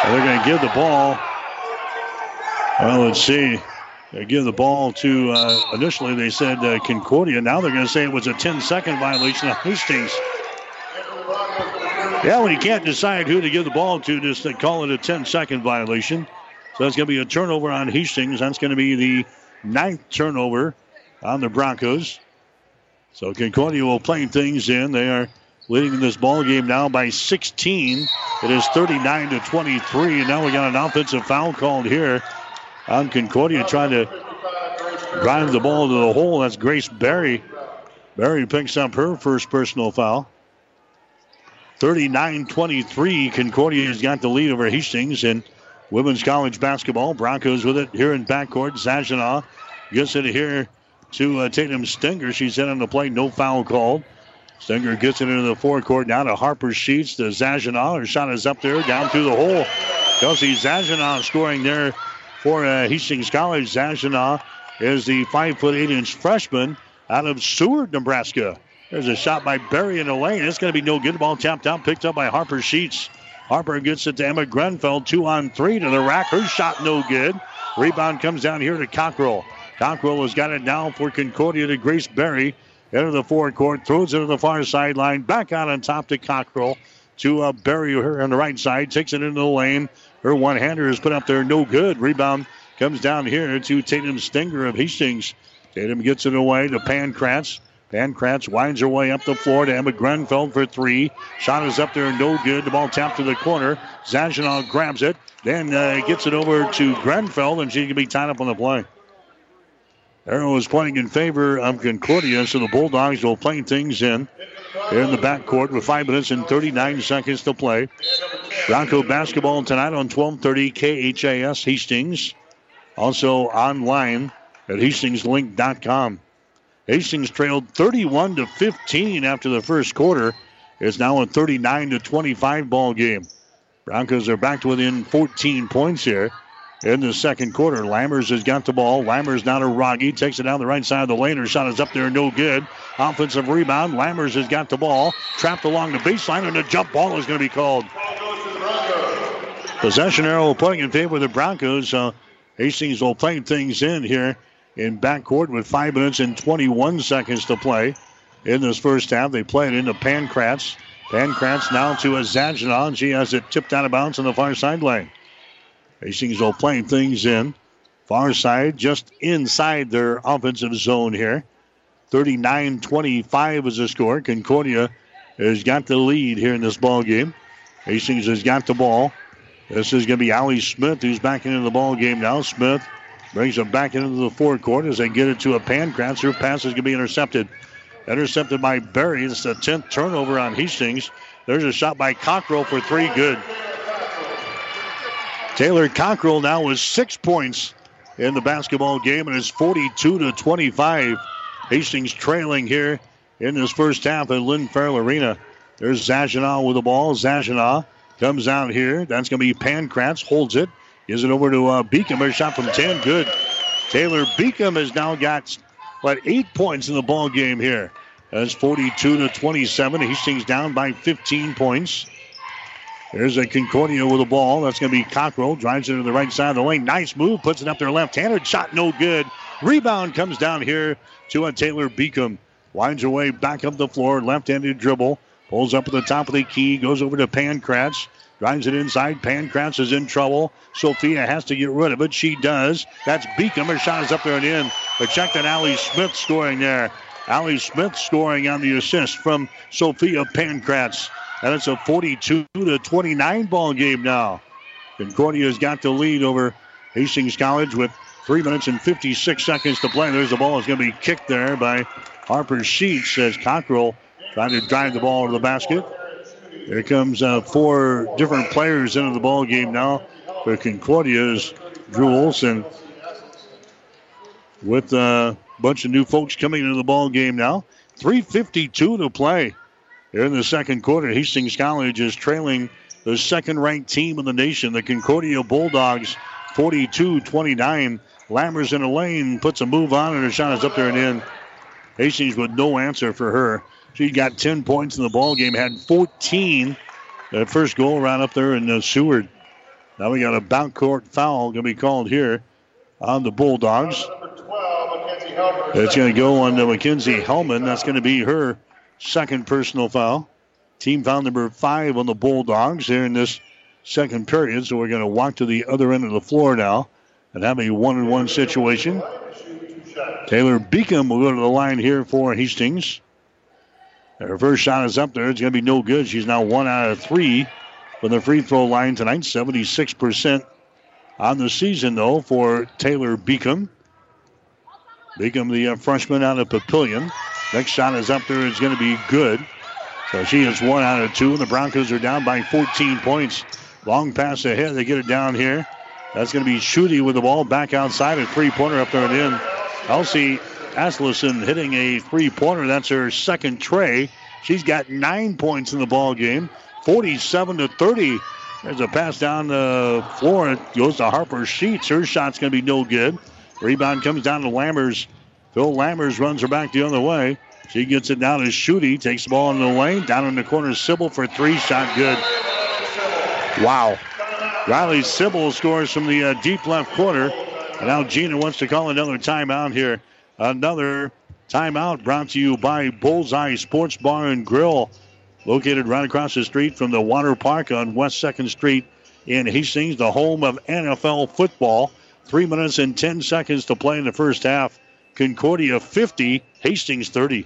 And they're going to give the ball. Well, let's see. They give the ball to, initially they said Concordia. Now they're going to say it was a 10-second violation of Hastings. Yeah, when you can't decide who to give the ball to, just they call it a 10-second violation. So that's going to be a turnover on Hastings. That's going to be the 9th turnover on the Broncos. So Concordia will play things in. They are leading in this ball game now by 16. It is 39-23. And now we got an offensive foul called here on Concordia, trying to drive the ball to the hole. That's Grace Berry. Berry picks up her first personal foul. 39-23. Concordia has got the lead over Hastings in women's college basketball. Broncos with it here in backcourt. Zajina gets it here to Tatum Stinger. She's in on the play, no foul called. Stinger gets it into the forecourt, now to Harper Sheets, to Zajina. Her shot is up there, down through the hole. Kelsey Zajina scoring there for Hastings College. Zajina is the 5'8" freshman out of Seward, Nebraska. There's a shot by Berry in the lane. It's going to be no good. Ball tapped out, picked up by Harper Sheets. Harper gets it to Emma Grunfeld, 2-on-3 to the rack. Her shot no good. Rebound comes down here to Cockrell. Cockrell has got it now for Concordia to Grace Berry. Into the forecourt, throws it to the far sideline. Back out on top to Cockrell. To Berry her on the right side. Takes it into the lane. Her one-hander is put up there, no good. Rebound comes down here to Tatum Stinger of Hastings. Tatum gets it away to Pankratz. Pankratz winds her way up the floor to Emma Grunfeld for three. Shot is up there, no good. The ball tapped to the corner. Zajinal grabs it, then gets it over to Grunfeld, and she can be tied up on the play. Arrow is pointing in favor of Concordia, so the Bulldogs will play things in here in the backcourt with 5 minutes and 39 seconds to play. Bronco basketball tonight on 1230 KHAS Hastings. Also online at hastingslink.com. Hastings trailed 31-15 after the first quarter. It's now a 39-25 ball game. Broncos are back to within 14 points here in the second quarter. Lammers has got the ball. Lammers now to Rogge. Takes it down the right side of the lane. Her shot is up there, no good. Offensive rebound. Lammers has got the ball. Trapped along the baseline, and a jump ball is going to be called. Possession arrow putting in favor of the Broncos. Hastings will play things in here in backcourt with 5 minutes and 21 seconds to play in this first half. They play it into Pankratz. Pankratz now to Zajina. She has it tipped out of bounds on the far sideline. Hastings will play things in. Far side, just inside their offensive zone here. 39-25 is the score. Concordia has got the lead here in this ball game. Hastings has got the ball. This is going to be Allie Smith, who's back into the ball game now. Smith brings it back into the forecourt as they get it to a Pankratz. Her pass is going to be intercepted. Intercepted by Berry. It's the 10th turnover on Hastings. There's a shot by Cockrell for three. Good. Taylor Cockrell now with 6 points in the basketball game, and it's 42-25. Hastings trailing here in this first half at Lynn Farrell Arena. There's Zajina with the ball. Zajina comes out here. That's going to be Pankratz. Holds it. Gives it over to Beacom. Her shot from 10. Good. Taylor Beacom has now got, 8 points in the ball game here. That's 42-27. Hastings down by 15 points. There's a Concordia with the ball. That's going to be Cockrell. Drives it to the right side of the lane. Nice move. Puts it up there left-handed. Shot no good. Rebound comes down here to a Taylor Beacom. Winds her way back up the floor. Left-handed dribble. Pulls up at the top of the key, goes over to Pankratz, drives it inside. Pankratz is in trouble. Sophia has to get rid of it. She does. That's Beacom. Her shot is up there and in. But check that Allie Smith scoring there. Allie Smith scoring on the assist from Sophia Pankratz. And it's a 42-29 ball game now. Concordia's got the lead over Hastings College with 3 minutes and 56 seconds to play. There's the ball. It's going to be kicked there by Harper Sheets as Cockrell trying to drive the ball to the basket. Here comes four different players into the ball game now for Concordia's. Drew Olson with a bunch of new folks coming into the ball game now. 3:52 to play here in the second quarter. Hastings College is trailing the second-ranked team in the nation, the Concordia Bulldogs, 42-29. Lammers in the lane, puts a move on, and her shot is up there and in. Hastings with no answer for her. She got 10 points in the ball game, had 14 that first goal round up there in Seward. Now we got a backcourt foul going to be called here on the Bulldogs. 12, it's going to go on to Mackenzie Hellman. That's going to be her second personal foul. Team foul number 5 on the Bulldogs here in this second period. So we're going to walk to the other end of the floor now and have a 1-on-1 situation. Taylor Beacom will go to the line here for Hastings. Her first shot is up there. It's going to be no good. She's now 1 out of 3 from the free throw line tonight. 76% on the season, though, for Taylor Beacom. Beacom, the freshman out of Papillion. Next shot is up there. It's going to be good. So she is 1 out of 2, and the Broncos are down by 14 points. Long pass ahead. They get it down here. That's going to be Schutte with the ball back outside. A three-pointer up there and in. Elsie Aslison hitting a three-pointer. That's her second tray. She's got 9 points in the ball game, 47-30. There's a pass down the floor. It goes to Harper Sheets. Her shot's going to be no good. Rebound comes down to Lammers. Phil Lammers runs her back the other way. She gets it down to Schutte. Takes the ball in the lane. Down in the corner, Sibyl for three. Shot good. Wow. Riley Sibyl scores from the deep left corner. And now Gina wants to call another timeout here. Another timeout brought to you by Bullseye Sports Bar and Grill, located right across the street from the water park on West 2nd Street in Hastings, the home of NFL football. 3 minutes and 10 seconds to play in the first half. Concordia 50, Hastings 30.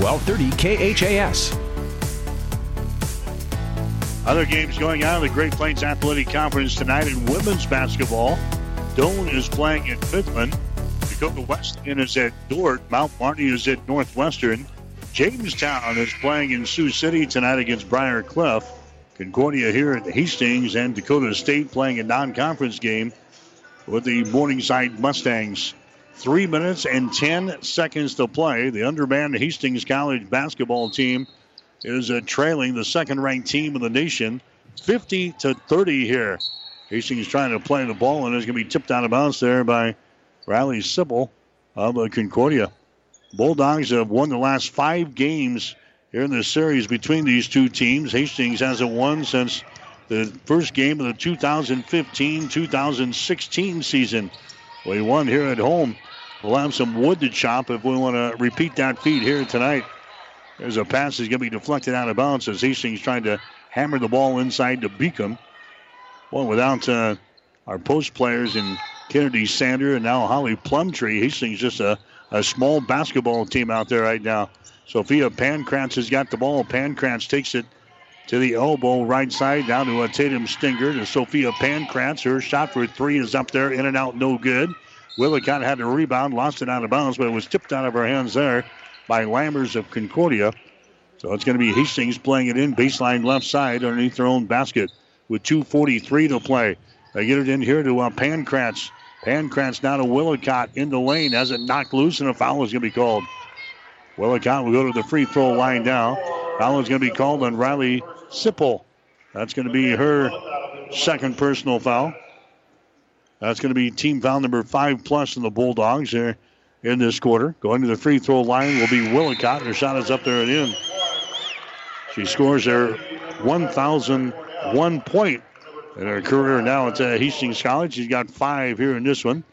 1230 KHAS. Other games going on in the Great Plains Athletic Conference tonight in women's basketball. Doane is playing at Midland. Dakota Wesleyan is at Dort. Mount Marty is at Northwestern. Jamestown is playing in Sioux City tonight against Briar Cliff. Concordia here at Hastings, and Dakota State playing a non-conference game with the Morningside Mustangs. 3 minutes and 10 seconds to play. The undermanned Hastings College basketball team is trailing the second-ranked team in the nation, 50-30 here. Hastings trying to play the ball, and it's going to be tipped out of bounds there by Riley Sibyl of Concordia. Bulldogs have won the last 5 games here in this series between these two teams. Hastings hasn't won since the first game of the 2015-2016 season. We won here at home. We'll have some wood to chop if we want to repeat that feat here tonight. There's a pass that's going to be deflected out of bounds as Hastings trying to hammer the ball inside to Beacom. Well, without our post players in Kennedy Sander and now Hallie Plumtree, Hastings just a small basketball team out there right now. Sophia Pankratz has got the ball. Pankratz takes it to the elbow right side, down to Tatum Stinger, to Sophia Pankratz. Her shot for three is up there, in and out, no good. Willicott had the rebound, lost it out of bounds, but it was tipped out of her hands there by Lammers of Concordia. So it's going to be Hastings playing it in, baseline left side, underneath their own basket with 2:43 to play. They get it in here to Pankratz. Pankratz now to Willicott in the lane, has it knocked loose, and a foul is going to be called. Willicott will go to the free throw line now. Foul is going to be called on Riley Sibyl. That's going to be her second personal foul. That's going to be team foul number 5 plus in the Bulldogs here in this quarter. Going to the free throw line will be Willicott. Her shot is up there and in. She scores her 1,001 point in her career now at Hastings College. She's got 5 here in this one.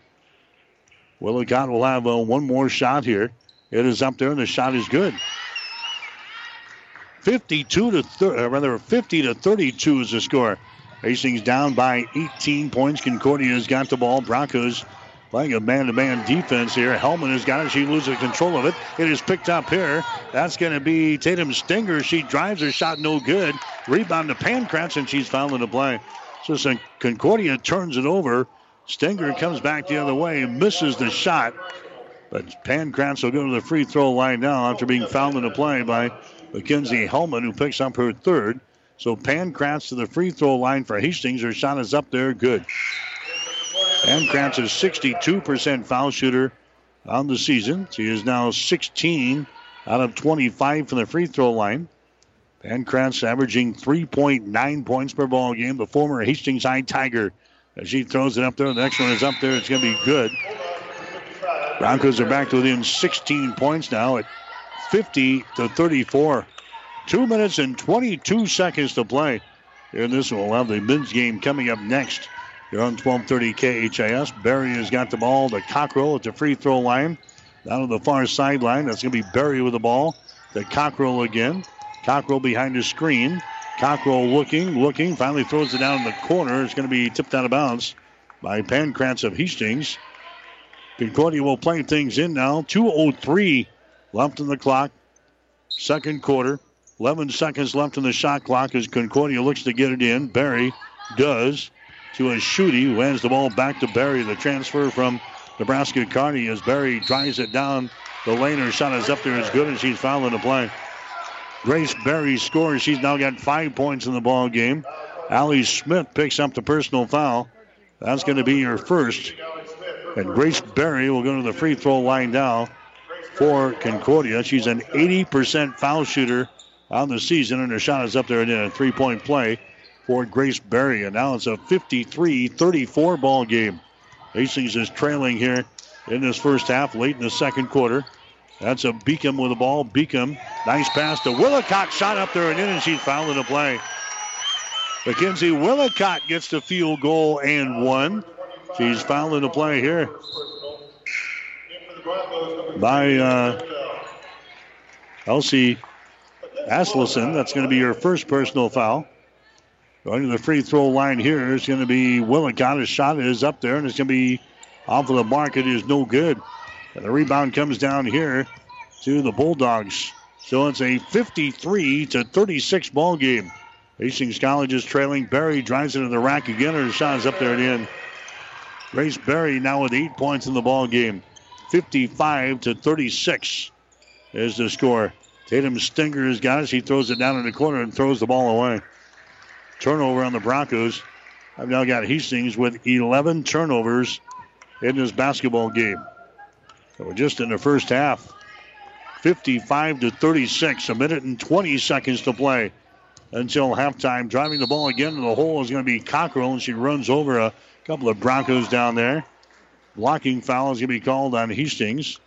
Willicott will have one more shot here. It is up there, and the shot is good. 50 to 32 is the score. Hastings down by 18 points. Concordia's got the ball. Broncos playing a man-to-man defense here. Hellman has got it. She loses control of it. It is picked up here. That's going to be Tatum Stinger. She drives her shot, no good. Rebound to Pankratz, and she's fouled in the play. So Concordia turns it over. Stinger comes back the other way, misses the shot. But Pankratz will go to the free throw line now after being fouled in the play by Mackenzie Hellman, who picks up her third. So Pankratz to the free throw line for Hastings. Her shot is up there. Good. Pankratz is 62% foul shooter on the season. She is now 16 out of 25 from the free throw line. Pankratz averaging 3.9 points per ball game. The former Hastings High Tiger. As she throws it up there, the next one is up there. It's going to be good. Broncos are back to within 16 points now at 50-34. 2 minutes and 22 seconds to play. Here in this one, we'll have the men's game coming up next. Here on 1230 KHIS. Berry has got the ball to Cockrell at the free throw line. Down on the far sideline, that's going to be Berry with the ball to Cockrell again. Cockrell behind the screen. Cockrell looking, finally throws it down in the corner. It's going to be tipped out of bounds by Pankratz of Hastings. Concordia will play things in now. 2:03 left on the clock. Second quarter. 11 seconds left on the shot clock as Concordia looks to get it in. Berry does to a Schutte, who hands the ball back to Berry. The transfer from Nebraska Kearney as Berry drives it down the lane. Her shot is up there as good, and she's fouling the play. Grace Berry scores. She's now got 5 points in the ball game. Allie Smith picks up the personal foul. That's going to be her first. And Grace Berry will go to the free throw line now for Concordia. She's an 80% foul shooter on the season, and her shot is up there in a three-point play for Grace Berry. And now it's a 53-34 ball game. Hastings is trailing here in this first half, late in the second quarter. That's a Beacom with the ball. Beacom, nice pass to Willicott. Shot up there and in, and she's fouling the play. Mackenzie Willicott gets the field goal and one. She's fouling the play here by Elsie Aslison. That's going to be her first personal foul. Going to the free throw line here is going to be Willicott. His shot is up there, and it's going to be off of the mark. It is no good. And the rebound comes down here to the Bulldogs. So it's a 53-36 ball game. Hastings College is trailing. Berry drives into the rack again. Her shot is up there and in. Grace Berry now with 8 points in the ball game. 55-36 is the score. Tatum Stinger has got it. She throws it down in the corner and throws the ball away. Turnover on the Broncos. I've now got Hastings with 11 turnovers in this basketball game. So we're just in the first half. 55-36, a minute and 20 seconds to play until halftime. Driving the ball again to the hole is going to be Cockrell, and she runs over a couple of Broncos down there. Blocking foul is going to be called on Hastings.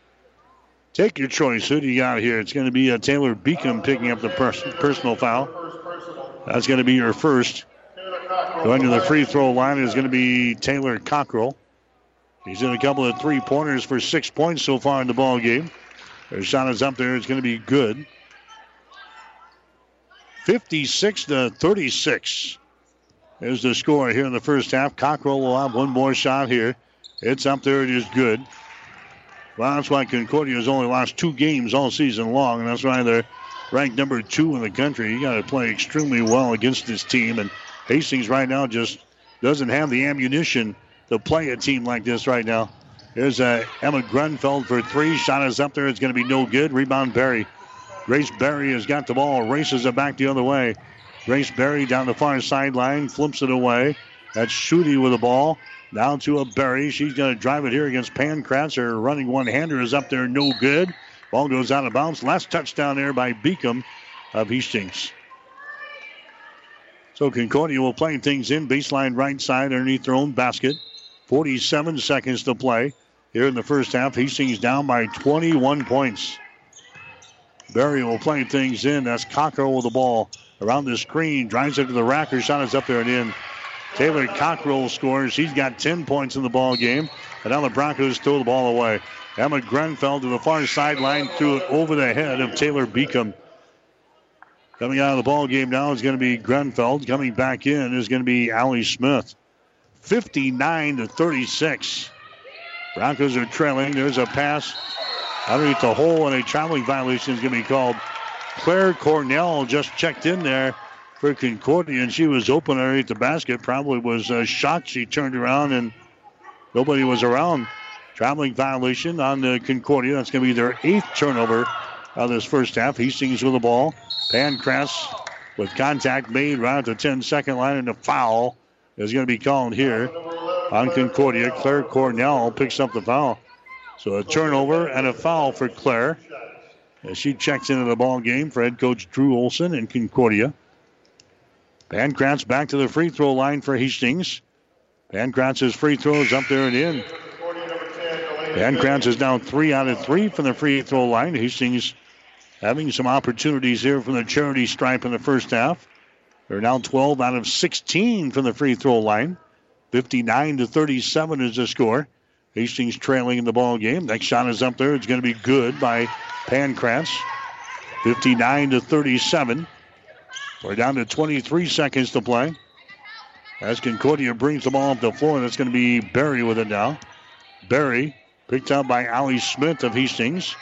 Take your choice. Who do you got here? It's going to be Taylor Beacom picking up the personal foul. That's going to be her first. Going to the free throw line is going to be Taylor Cockrell. He's in a couple of three-pointers for 6 points so far in the ball game. Her shot is up there. It's going to be good. 56-36 is the score here in the first half. Cockrell will have one more shot here. It's up there. It is good. Well, that's why Concordia has only lost 2 games all season long, and that's why they're ranked number 2 in the country. You got to play extremely well against this team, and Hastings right now just doesn't have the ammunition to play a team like this right now. Here's Emma Grunfeld for three. Shot is up there. It's going to be no good. Rebound Berry. Grace Berry has got the ball. Races it back the other way. Grace Berry down the far sideline. Flips it away. That's Schutte with the ball. Down to a Berry. She's going to drive it here against Pankratz. Her running one-hander is up there. No good. Ball goes out of bounds. Last touchdown there by Beacom of Hastings. So Concordia will play things in. Baseline right side underneath their own basket. 47 seconds to play here in the first half. Hastings down by 21 points. Berry will play things in. That's Cockrell with the ball. Around the screen. Drives it to the rack. Her shot is up there and in. Taylor Cockrell scores. He's got 10 points in the ball game. And now the Broncos throw the ball away. Emma Grunfeld to the far sideline. Threw it over the head of Taylor Beacom. Coming out of the ball game now is going to be Grunfeld. Coming back in is going to be Allie Smith. 59-36. Broncos are trailing. There's a pass underneath the hole, and a traveling violation is going to be called. Claire Cornell just checked in there for Concordia, and she was open underneath the basket. Probably was shot. She turned around, and nobody was around. Traveling violation on the Concordia. That's going to be their 8th turnover of this first half. Hastings with the ball. Pankratz with contact made right at the 10-second line, and a foul is going to be called here on Concordia. Claire Cornell picks up the foul. So a turnover and a foul for Claire as she checks into the ball game for head coach Drew Olson and Concordia. Pankratz back to the free throw line for Hastings. Pankratz's free throw is up there and in. Pankratz is now 3 out of 3 from the free throw line. Hastings having some opportunities here from the charity stripe in the first half. They're now 12 out of 16 from the free throw line. 59-37 is the score. Hastings trailing in the ball game. Next shot is up there. It's going to be good by Pankratz. 59-37. We're down to 23 seconds to play. As Concordia brings the ball up the floor, that's going to be Berry with it now. Berry Picked up by Allie Smith of Hastings.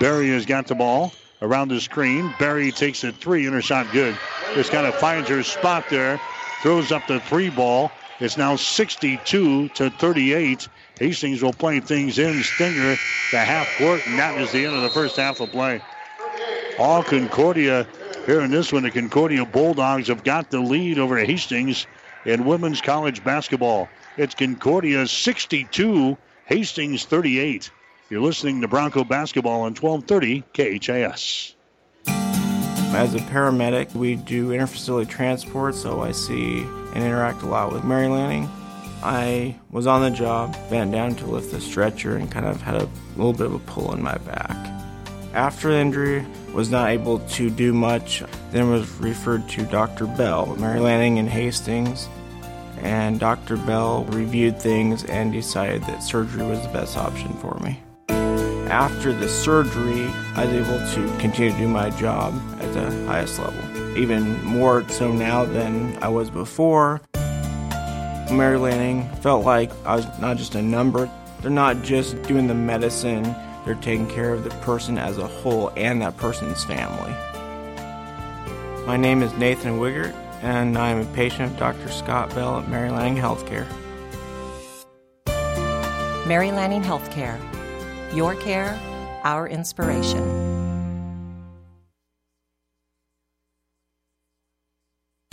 Berry has got the ball around the screen. Berry takes a three-pointer shot good. Just kind of finds her spot there. Throws up the three ball. It's now 62-38. Hastings will play things in. Stinger to half court, and that is the end of the first half of play. All Concordia here in this one. The Concordia Bulldogs have got the lead over Hastings in women's college basketball. It's Concordia 62, Hastings 38. You're listening to Bronco Basketball on 1230 KHAS. As a paramedic, we do interfacility transport, so I see and interact a lot with Mary Lanning. I was on the job, bent down to lift the stretcher, and kind of had a little bit of a pull in my back. After the injury, was not able to do much, then was referred to Dr. Bell, Mary Lanning in Hastings, and Dr. Bell reviewed things and decided that surgery was the best option for me. After the surgery, I was able to continue to do my job at the highest level, even more so now than I was before. Mary Lanning felt like I was not just a number. They're not just doing the medicine, they're taking care of the person as a whole and that person's family. My name is Nathan Wiggert, and I am a patient of Dr. Scott Bell at Mary Lanning Healthcare. Mary Lanning Healthcare. Your care, our inspiration.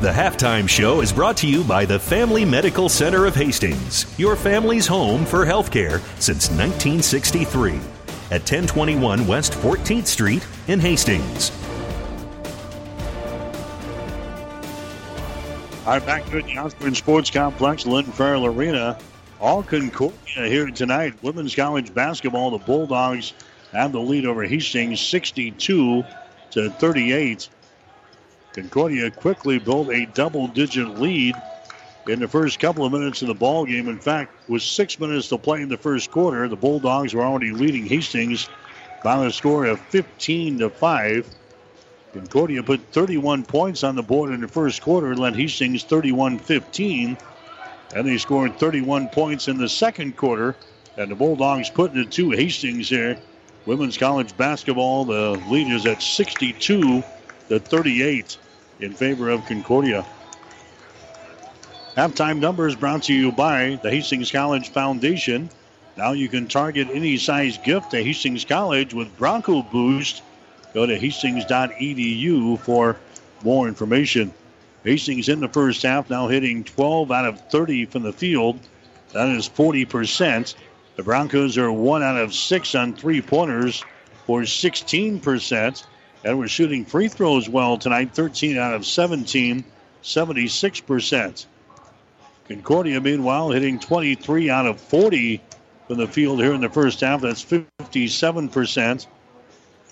The Halftime Show is brought to you by the Family Medical Center of Hastings, your family's home for healthcare since 1963. At 1021 West 14th Street in Hastings. All right, back to the Osborne Sports Complex, Lynn Farrell Arena. All Concordia here tonight. Women's college basketball, the Bulldogs have the lead over Hastings, 62-38. Concordia quickly built a double-digit lead in the first couple of minutes of the ball game. In fact, with 6 minutes to play in the first quarter, the Bulldogs were already leading Hastings by the score of 15-5. Concordia put 31 points on the board in the first quarter, led Hastings 31-15, and they scored 31 points in the second quarter. And the Bulldogs putting it to Hastings here. Women's college basketball, the lead is at 62-38 in favor of Concordia. Halftime numbers brought to you by the Hastings College Foundation. Now you can target any size gift to Hastings College with Bronco Boost. Go to hastings.edu for more information. Hastings in the first half now hitting 12 out of 30 from the field. That is 40%. The Broncos are 1 out of 6 on three-pointers for 16%. And we're shooting free throws well tonight, 13 out of 17, 76%. Concordia, meanwhile, hitting 23 out of 40 from the field here in the first half. That's 57%.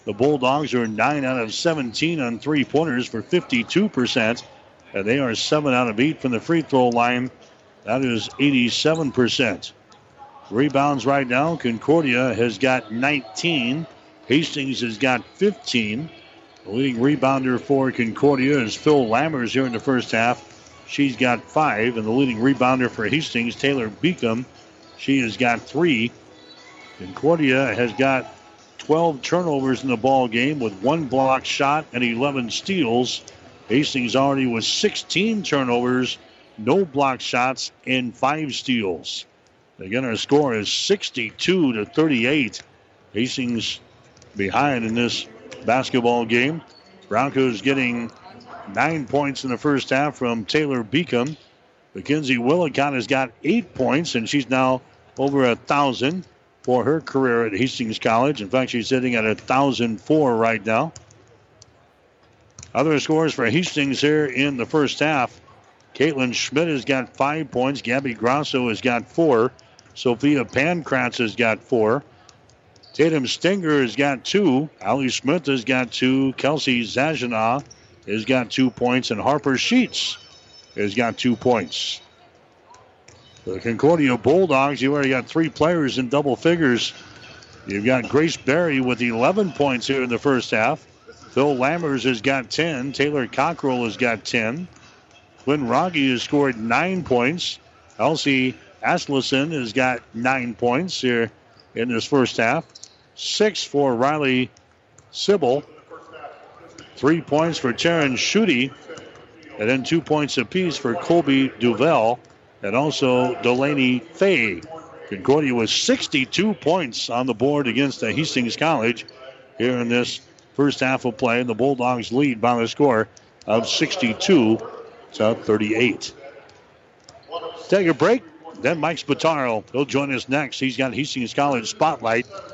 The Bulldogs are 9 out of 17 on three-pointers for 52%. And they are 7 out of 8 from the free throw line. That is 87%. Rebounds right now. Concordia has got 19. Hastings has got 15. The leading rebounder for Concordia is Phil Lammers here in the first half. She's got 5, and the leading rebounder for Hastings, Taylor Beacom, she has got 3. Concordia has got 12 turnovers in the ball game with 1 block shot and 11 steals. Hastings already with 16 turnovers, no block shots, and 5 steals. Again, our score is 62-38. Hastings behind in this basketball game. Broncos getting 9 points in the first half from Taylor Beacom. Mackenzie Willicott has got 8 points, and she's now over 1,000 for her career at Hastings College. In fact, she's sitting at 1,004 right now. Other scores for Hastings here in the first half. Caitlin Schmidt has got 5 points. Gabby Grosso has got four. Sophia Pankratz has got four. Tatum Stinger has got two. Allie Smith has got two. Kelsey Zajina has got 2 points. And Harper Sheets has got 2 points. The Concordia Bulldogs, you already got three players in double figures. You've got Grace Berry with 11 points here in the first half. Phil Lammers has got 10. Taylor Cockrell has got 10. Quinn Rogge has scored 9 points. Elsie Aslison has got 9 points here in this first half. 6 for Riley Sibyl. 3 points for Terrence Schutte. And then 2 points apiece for Colby Duvall and also Delaney Faye. Concordia was 62 points on the board against Hastings College here in this first half of play. The Bulldogs lead by the score of 62-38. Take a break. Then Mike Spataro, he'll join us next. He's got Hastings College Spotlight.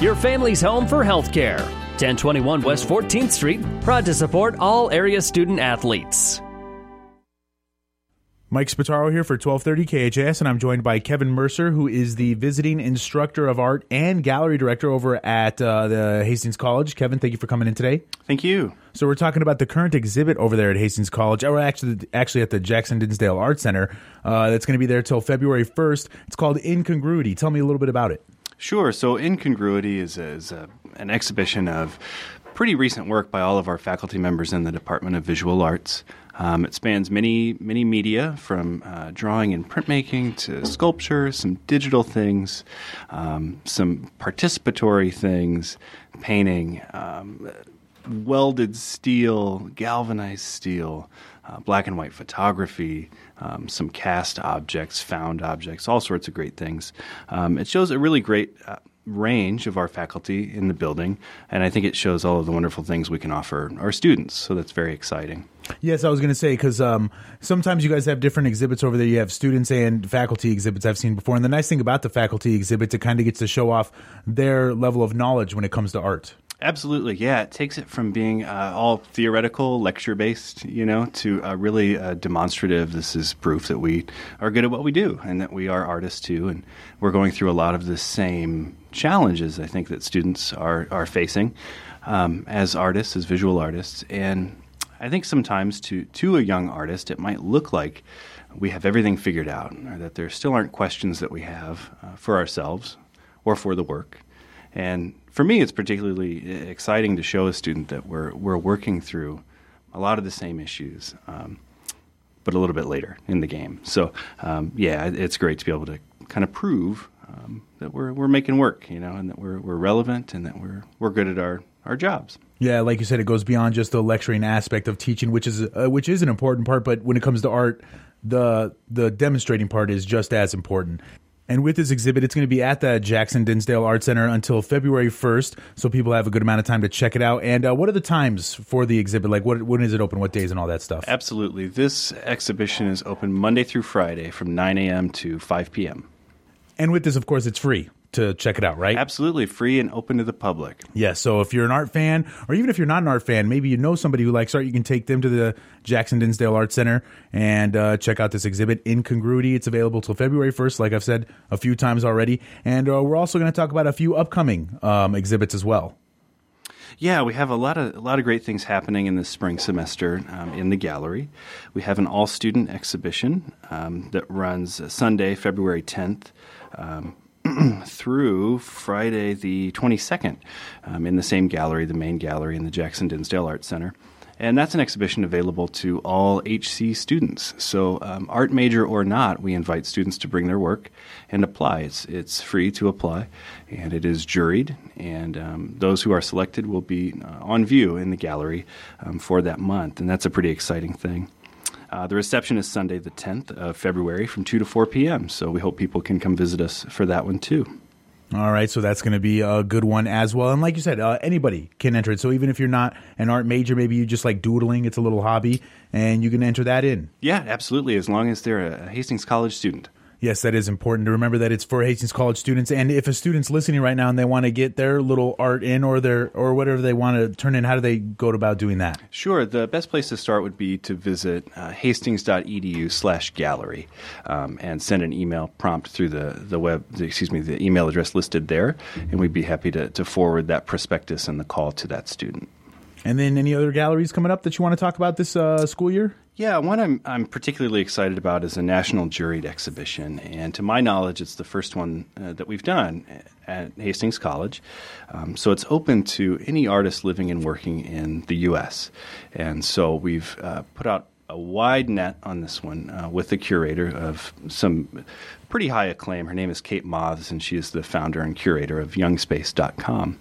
Your family's home for healthcare. 1021 West 14th Street, proud to support all area student-athletes. Mike Spataro here for 1230 KHS, and I'm joined by Kevin Mercer, who is the visiting instructor of art and gallery director over at the Hastings College. Kevin, thank you for coming in today. Thank you. So we're talking about the current exhibit over there at Hastings College, or actually at the Jackson Dinsdale Art Center. That's going to be there till February 1st. It's called Incongruity. Tell me a little bit about it. Sure. So Incongruity is an exhibition of pretty recent work by all of our faculty members in the Department of Visual Arts. It spans many media, from drawing and printmaking to sculpture, some digital things, some participatory things, painting, welded steel, galvanized steel, black and white photography, some cast objects, found objects, all sorts of great things. It shows a really great range of our faculty in the building, and I think it shows all of the wonderful things we can offer our students, so that's very exciting. Yes, I was going to say, because sometimes you guys have different exhibits over there. You have students and faculty exhibits I've seen before, and the nice thing about the faculty exhibits, it kind of gets to show off their level of knowledge when it comes to art. Absolutely, yeah. It takes it from being all theoretical, lecture-based, to really demonstrative. This is proof that we are good at what we do and that we are artists, too. And we're going through a lot of the same challenges, I think, that students are facing as artists, as visual artists. And I think sometimes to a young artist, it might look like we have everything figured out, or that there still aren't questions that we have for ourselves or for the work. And for me, it's particularly exciting to show a student that we're working through a lot of the same issues, but a little bit later in the game. So, it's great to be able to kind of prove that we're making work, and that we're relevant and that we're good at our jobs. Yeah, like you said, it goes beyond just the lecturing aspect of teaching, which is an important part. But when it comes to art, the demonstrating part is just as important. And with this exhibit, it's going to be at the Jackson Dinsdale Art Center until February 1st, so people have a good amount of time to check it out. And what are the times for the exhibit? Like, when is it open? What days and all that stuff? Absolutely. This exhibition is open Monday through Friday from 9 a.m. to 5 p.m. And with this, of course, it's free to check it out, right? Absolutely. Free and open to the public. Yeah, so if you're an art fan, or even if you're not an art fan, maybe you know somebody who likes art, you can take them to the Jackson Dinsdale Art Center and check out this exhibit, Incongruity. It's available till February 1st, like I've said a few times already. And we're also going to talk about a few upcoming exhibits as well. Yeah, we have a lot of great things happening in this spring semester in the gallery. We have an all-student exhibition that runs Sunday, February 10th, through Friday the 22nd in the same gallery, the main gallery in the Jackson Dinsdale Art Center. And that's an exhibition available to all HC students. So art major or not, we invite students to bring their work and apply. It's free to apply, and it is juried. And those who are selected will be on view in the gallery for that month. And that's a pretty exciting thing. The reception is Sunday the 10th of February from 2 to 4 p.m., so we hope people can come visit us for that one too. All right, so that's going to be a good one as well. And like you said, anybody can enter it. So even if you're not an art major, maybe you just like doodling, it's a little hobby, and you can enter that in. Yeah, absolutely, as long as they're a Hastings College student. Yes, that is important to remember that it's for Hastings College students. And if a student's listening right now and they want to get their little art in or their or whatever they want to turn in, how do they go about doing that? Sure. The best place to start would be to visit hastings.edu/gallery and send an email prompt through the email address listed there. And we'd be happy to forward that prospectus and the call to that student. And then any other galleries coming up that you want to talk about this school year? Yeah, one I'm particularly excited about is a national juried exhibition, and to my knowledge, it's the first one that we've done at Hastings College. So it's open to any artist living and working in the U.S., and so we've put out a wide net on this one with the curator of some pretty high acclaim. Her name is Kate Moths, and she is the founder and curator of YoungSpace.com.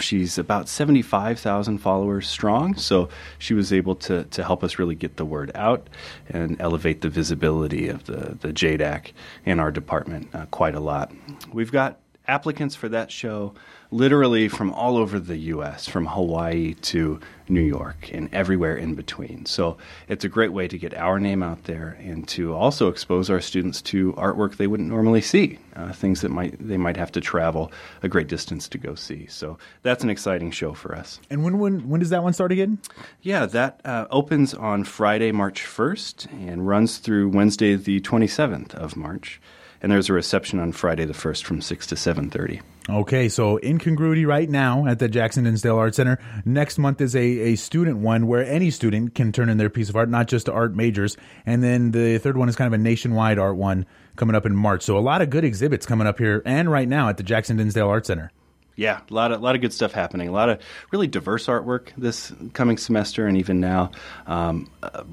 She's about 75,000 followers strong, so she was able to help us really get the word out and elevate the visibility of the JDAC in our department quite a lot. We've got applicants for that show literally from all over the U.S., from Hawaii to New York and everywhere in between. So it's a great way to get our name out there and to also expose our students to artwork they wouldn't normally see, things that they might have to travel a great distance to go see. So that's an exciting show for us. And when does that one start again? Yeah, that opens on Friday, March 1st and runs through Wednesday, the 27th of March. And there's a reception on Friday the 1st from 6 to 7:30. Okay, so incongruity right now at the Jackson Dinsdale Art Center. Next month is a student one where any student can turn in their piece of art, not just art majors. And then the third one is kind of a nationwide art one coming up in March. So a lot of good exhibits coming up here and right now at the Jackson Dinsdale Art Center. Yeah, a lot of good stuff happening. A lot of really diverse artwork this coming semester and even now. A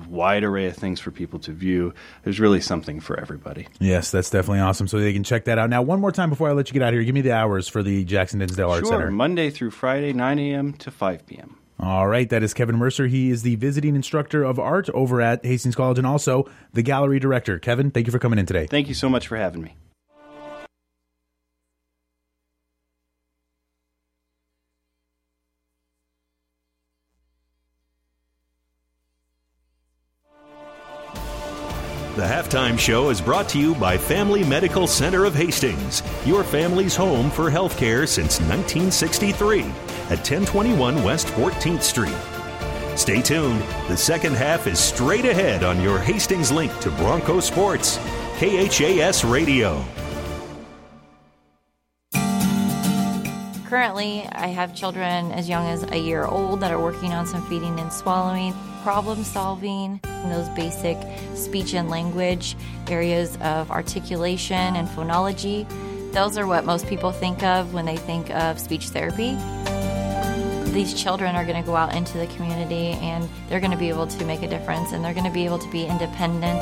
wide array of things for people to view. There's really something for everybody. Yes, that's definitely awesome. So they can check that out. Now, one more time before I let you get out of here, give me the hours for the Jackson Dinsdale Art Center. Sure, Monday through Friday, 9 a.m. to 5 p.m. All right, that is Kevin Mercer. He is the visiting instructor of art over at Hastings College and also the gallery director. Kevin, thank you for coming in today. Thank you so much for having me. The Halftime Show is brought to you by Family Medical Center of Hastings, your family's home for healthcare since 1963 at 1021 West 14th Street. Stay tuned. The second half is straight ahead on your Hastings link to Bronco Sports, KHAS Radio. Currently, I have children as young as a year old that are working on some feeding and swallowing, problem solving, and those basic speech and language areas of articulation and phonology. Those are what most people think of when they think of speech therapy. These children are going to go out into the community and they're going to be able to make a difference and they're going to be able to be independent.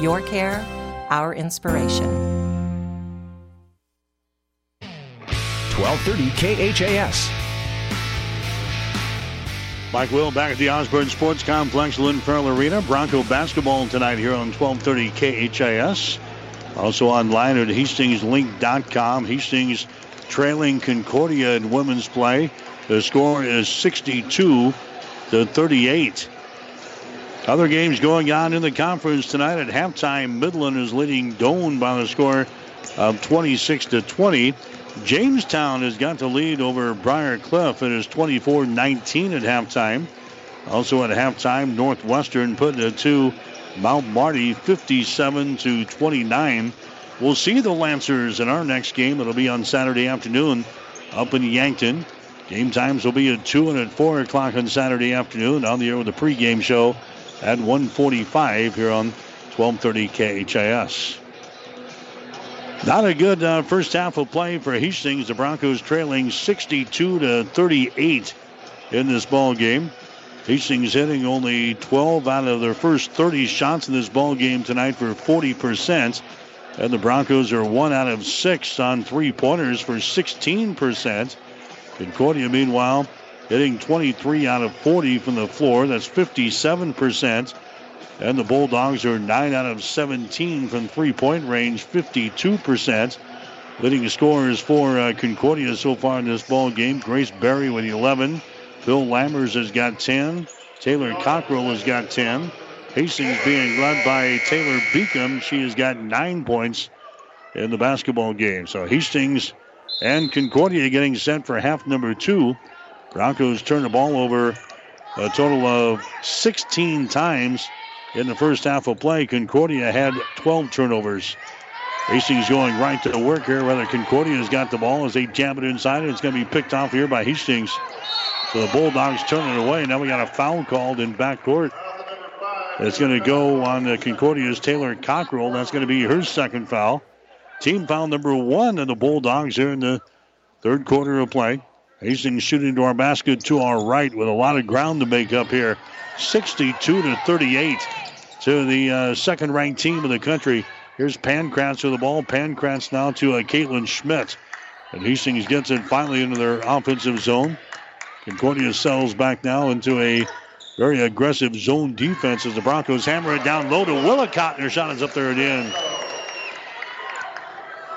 Your care, our inspiration. 1230 KHAS. Mike Will back at the Osborne Sports Complex, Lynn Pearl Arena. Bronco basketball tonight here on 1230 KHAS. Also online at HastingsLink.com. Hastings trailing Concordia in women's play. The score is 62-38. Other games going on in the conference tonight. At halftime, Midland is leading Doane by the score of 26-20. Jamestown has got the lead over Prior Cliff. It is 24-19 at halftime. Also at halftime, Northwestern putting it to Mount Marty 57-29. We'll see the Lancers in our next game. It'll be on Saturday afternoon up in Yankton. Game times will be at 2 and at 4 o'clock on Saturday afternoon. On the air with the pregame show at 1:45 here on 1230 KHIS. Not a good first half of play for Hastings. The Broncos trailing 62-38 in this ball game. Hastings hitting only 12 out of their first 30 shots in this ball game tonight for 40%. And the Broncos are 1 out of 6 on three-pointers for 16%. Concordia, meanwhile, hitting 23 out of 40 from the floor. That's 57%. And the Bulldogs are 9 out of 17 from three-point range, 52%. Leading scorers for Concordia so far in this ball game: Grace Berry with 11. Phil Lammers has got 10. Taylor Cockrell has got 10. Hastings being led by Taylor Beacom. She has got 9 points in the basketball game. So Hastings and Concordia getting set for half number two. Broncos turn the ball over a total of 16 times in the first half of play. Concordia had 12 turnovers. Hastings going right to the work here. Rather, Concordia's got the ball as they jab it inside. It's going to be picked off here by Hastings. So the Bulldogs turn it away. Now we got a foul called in backcourt. It's going to go on Concordia's Taylor Cockrell. That's going to be her second foul. Team foul number one of the Bulldogs here in the third quarter of play. Hastings shooting to our basket to our right with a lot of ground to make up here. 62-38 to the second-ranked team of the country. Here's Pankratz with the ball. Pankratz now to Caitlin Schmidt. And Hastings gets it finally into their offensive zone. Concordia sells back now into a very aggressive zone defense as the Broncos hammer it down low to Willicott. Their shot is up there at the end.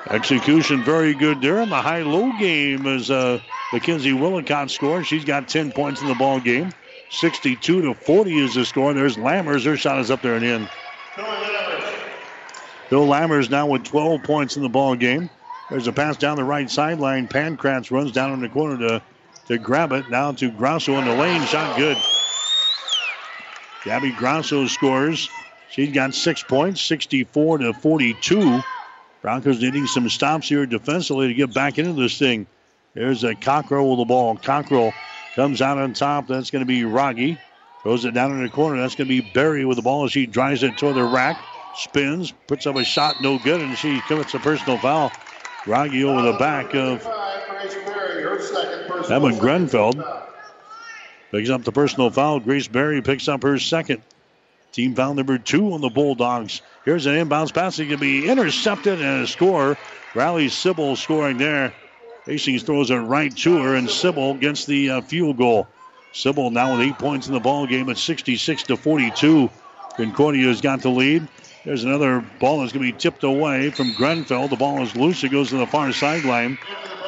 Execution very good there. In the high-low game as Mackenzie Willicott scores. She's got 10 points in the ball game. 62-40 is the score. There's Lammers. Her shot is up there and in. Bill Lammers now with 12 points in the ball game. There's a pass down the right sideline. Pankratz runs down in the corner to grab it. Now to Grosso in the lane. Shot good. Gabby Grosso scores. She's got 6 points, 64-42. Broncos needing some stops here defensively to get back into this thing. There's a Cockrell with the ball. Cockrell comes out on top. That's going to be Rogge. Throws it down in the corner. That's going to be Berry with the ball as she drives it toward the rack. Spins, puts up a shot, no good, and she commits a personal foul. Rogge over the back of Emma Grunfeld. Picks up the personal foul. Grace Berry picks up her second. Team foul number two on the Bulldogs. Here's an inbounds pass. It can be intercepted and a score. Riley Sibyl scoring there. Hastings throws it right to her, and Sibyl gets the field goal. Sibyl now with 8 points in the ball game at 66-42. Concordia's got the lead. There's another ball that's going to be tipped away from Grunfeld. The ball is loose. It goes to the far sideline.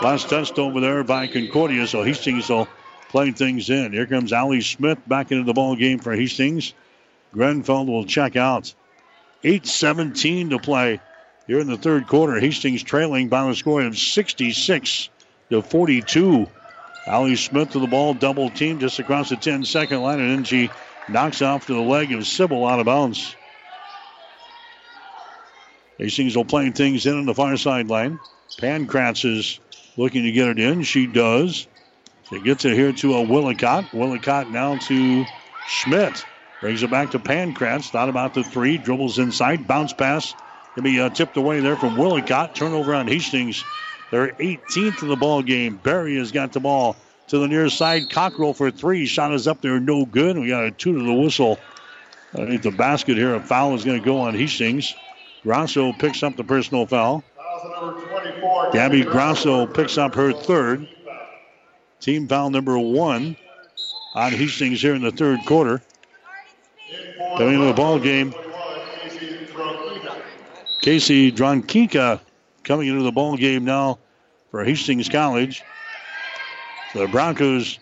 Last touched over there by Concordia, so Hastings will play things in. Here comes Allie Smith back into the ball game for Hastings. Grunfeld will check out. 8:17 to play here in the third quarter. Hastings trailing by a score of 66-42. Allie Smith to the ball, double team just across the 10-second line, and then she knocks off to the leg of Sibyl out of bounds. Hastings will play things in on the far sideline. Pankratz is looking to get it in. She does. She gets it here to a Willicott. Willicott now to Schmidt. Brings it back to Pankratz. Thought about the three. Dribbles inside. Bounce pass. Can be tipped away there from Willicott. Turnover on Hastings. They're 18th in the ball game. Berry has got the ball to the near side. Cockrell for three. Shot is up there. No good. We got a two to the whistle. Underneath the basket here. A foul is going to go on Hastings. Grosso picks up the personal foul. Gabby Grosso picks up her third. Team foul number one on Hastings here in the third quarter. Coming into the ball game, Casey Dronkika coming into the ball game now for Hastings College. The Broncos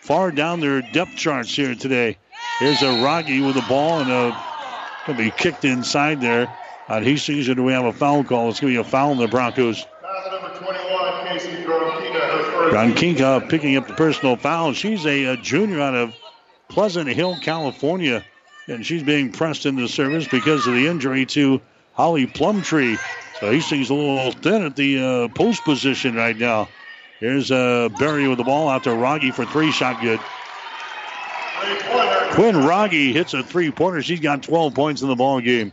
far down their depth charts here today. Here's a Rogge with the ball, and going to be kicked inside there on Hastings. And we have a foul call. It's going to be a foul on the Broncos. Dronkika picking up the personal foul. She's a junior out of Pleasant Hill, California, and she's being pressed into service because of the injury to Hallie Plumtree. So Hastings a little thin at the post position right now. Here's Berry with the ball out to Rogge for three. Shot good. Quinn Rogge hits a three-pointer. She's got 12 points in the ball game.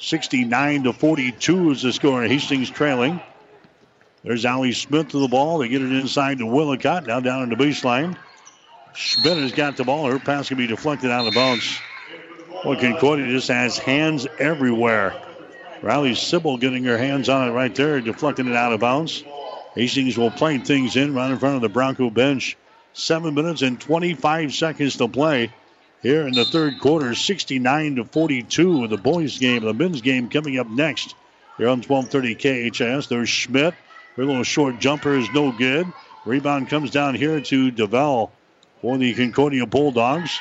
69-42 is the score. Hastings trailing. There's Allie Smith to the ball. They get it inside to Willicott. Now down in the baseline. Smith has got the ball. Her pass can be deflected out of bounds. Well, Concordia just has hands everywhere. Riley Sibyl getting her hands on it right there, deflecting it out of bounds. Hastings will play things in right in front of the Bronco bench. 7 minutes and 25 seconds to play here in the third quarter. 69-42 with the boys' game. The men's game coming up next here on 1230 KHIS. There's Schmidt. Her little short jumper is no good. Rebound comes down here to Duvall for the Concordia Bulldogs.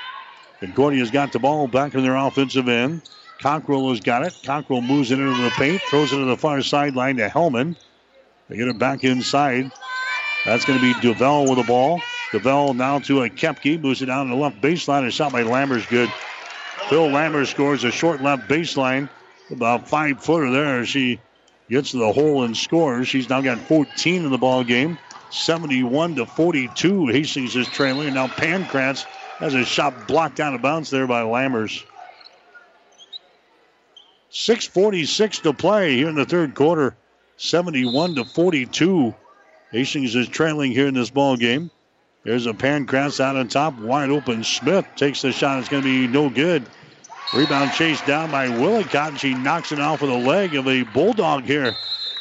Concordia's got the ball back in their offensive end. Cockrell has got it. Cockrell moves it into the paint, throws it to the far sideline to Hellman. They get it back inside. That's going to be Duvall with the ball. Duvall now to a Kempke. Moves it down to the left baseline. A shot by Lammers. Good. Phil Lammers scores a short left baseline. About 5-footer there. She gets to the hole and scores. She's now got 14 in the ball game. 71-42. Hastings is trailing. And now Pankratz has a shot blocked out of bounds there by Lammers. 6:46 to play here in the third quarter. 71-42. Hastings is trailing here in this ball game. There's a Pankratz out on top. Wide open. Smith takes the shot. It's going to be no good. Rebound chased down by Willicott, and she knocks it off with a leg of a Bulldog here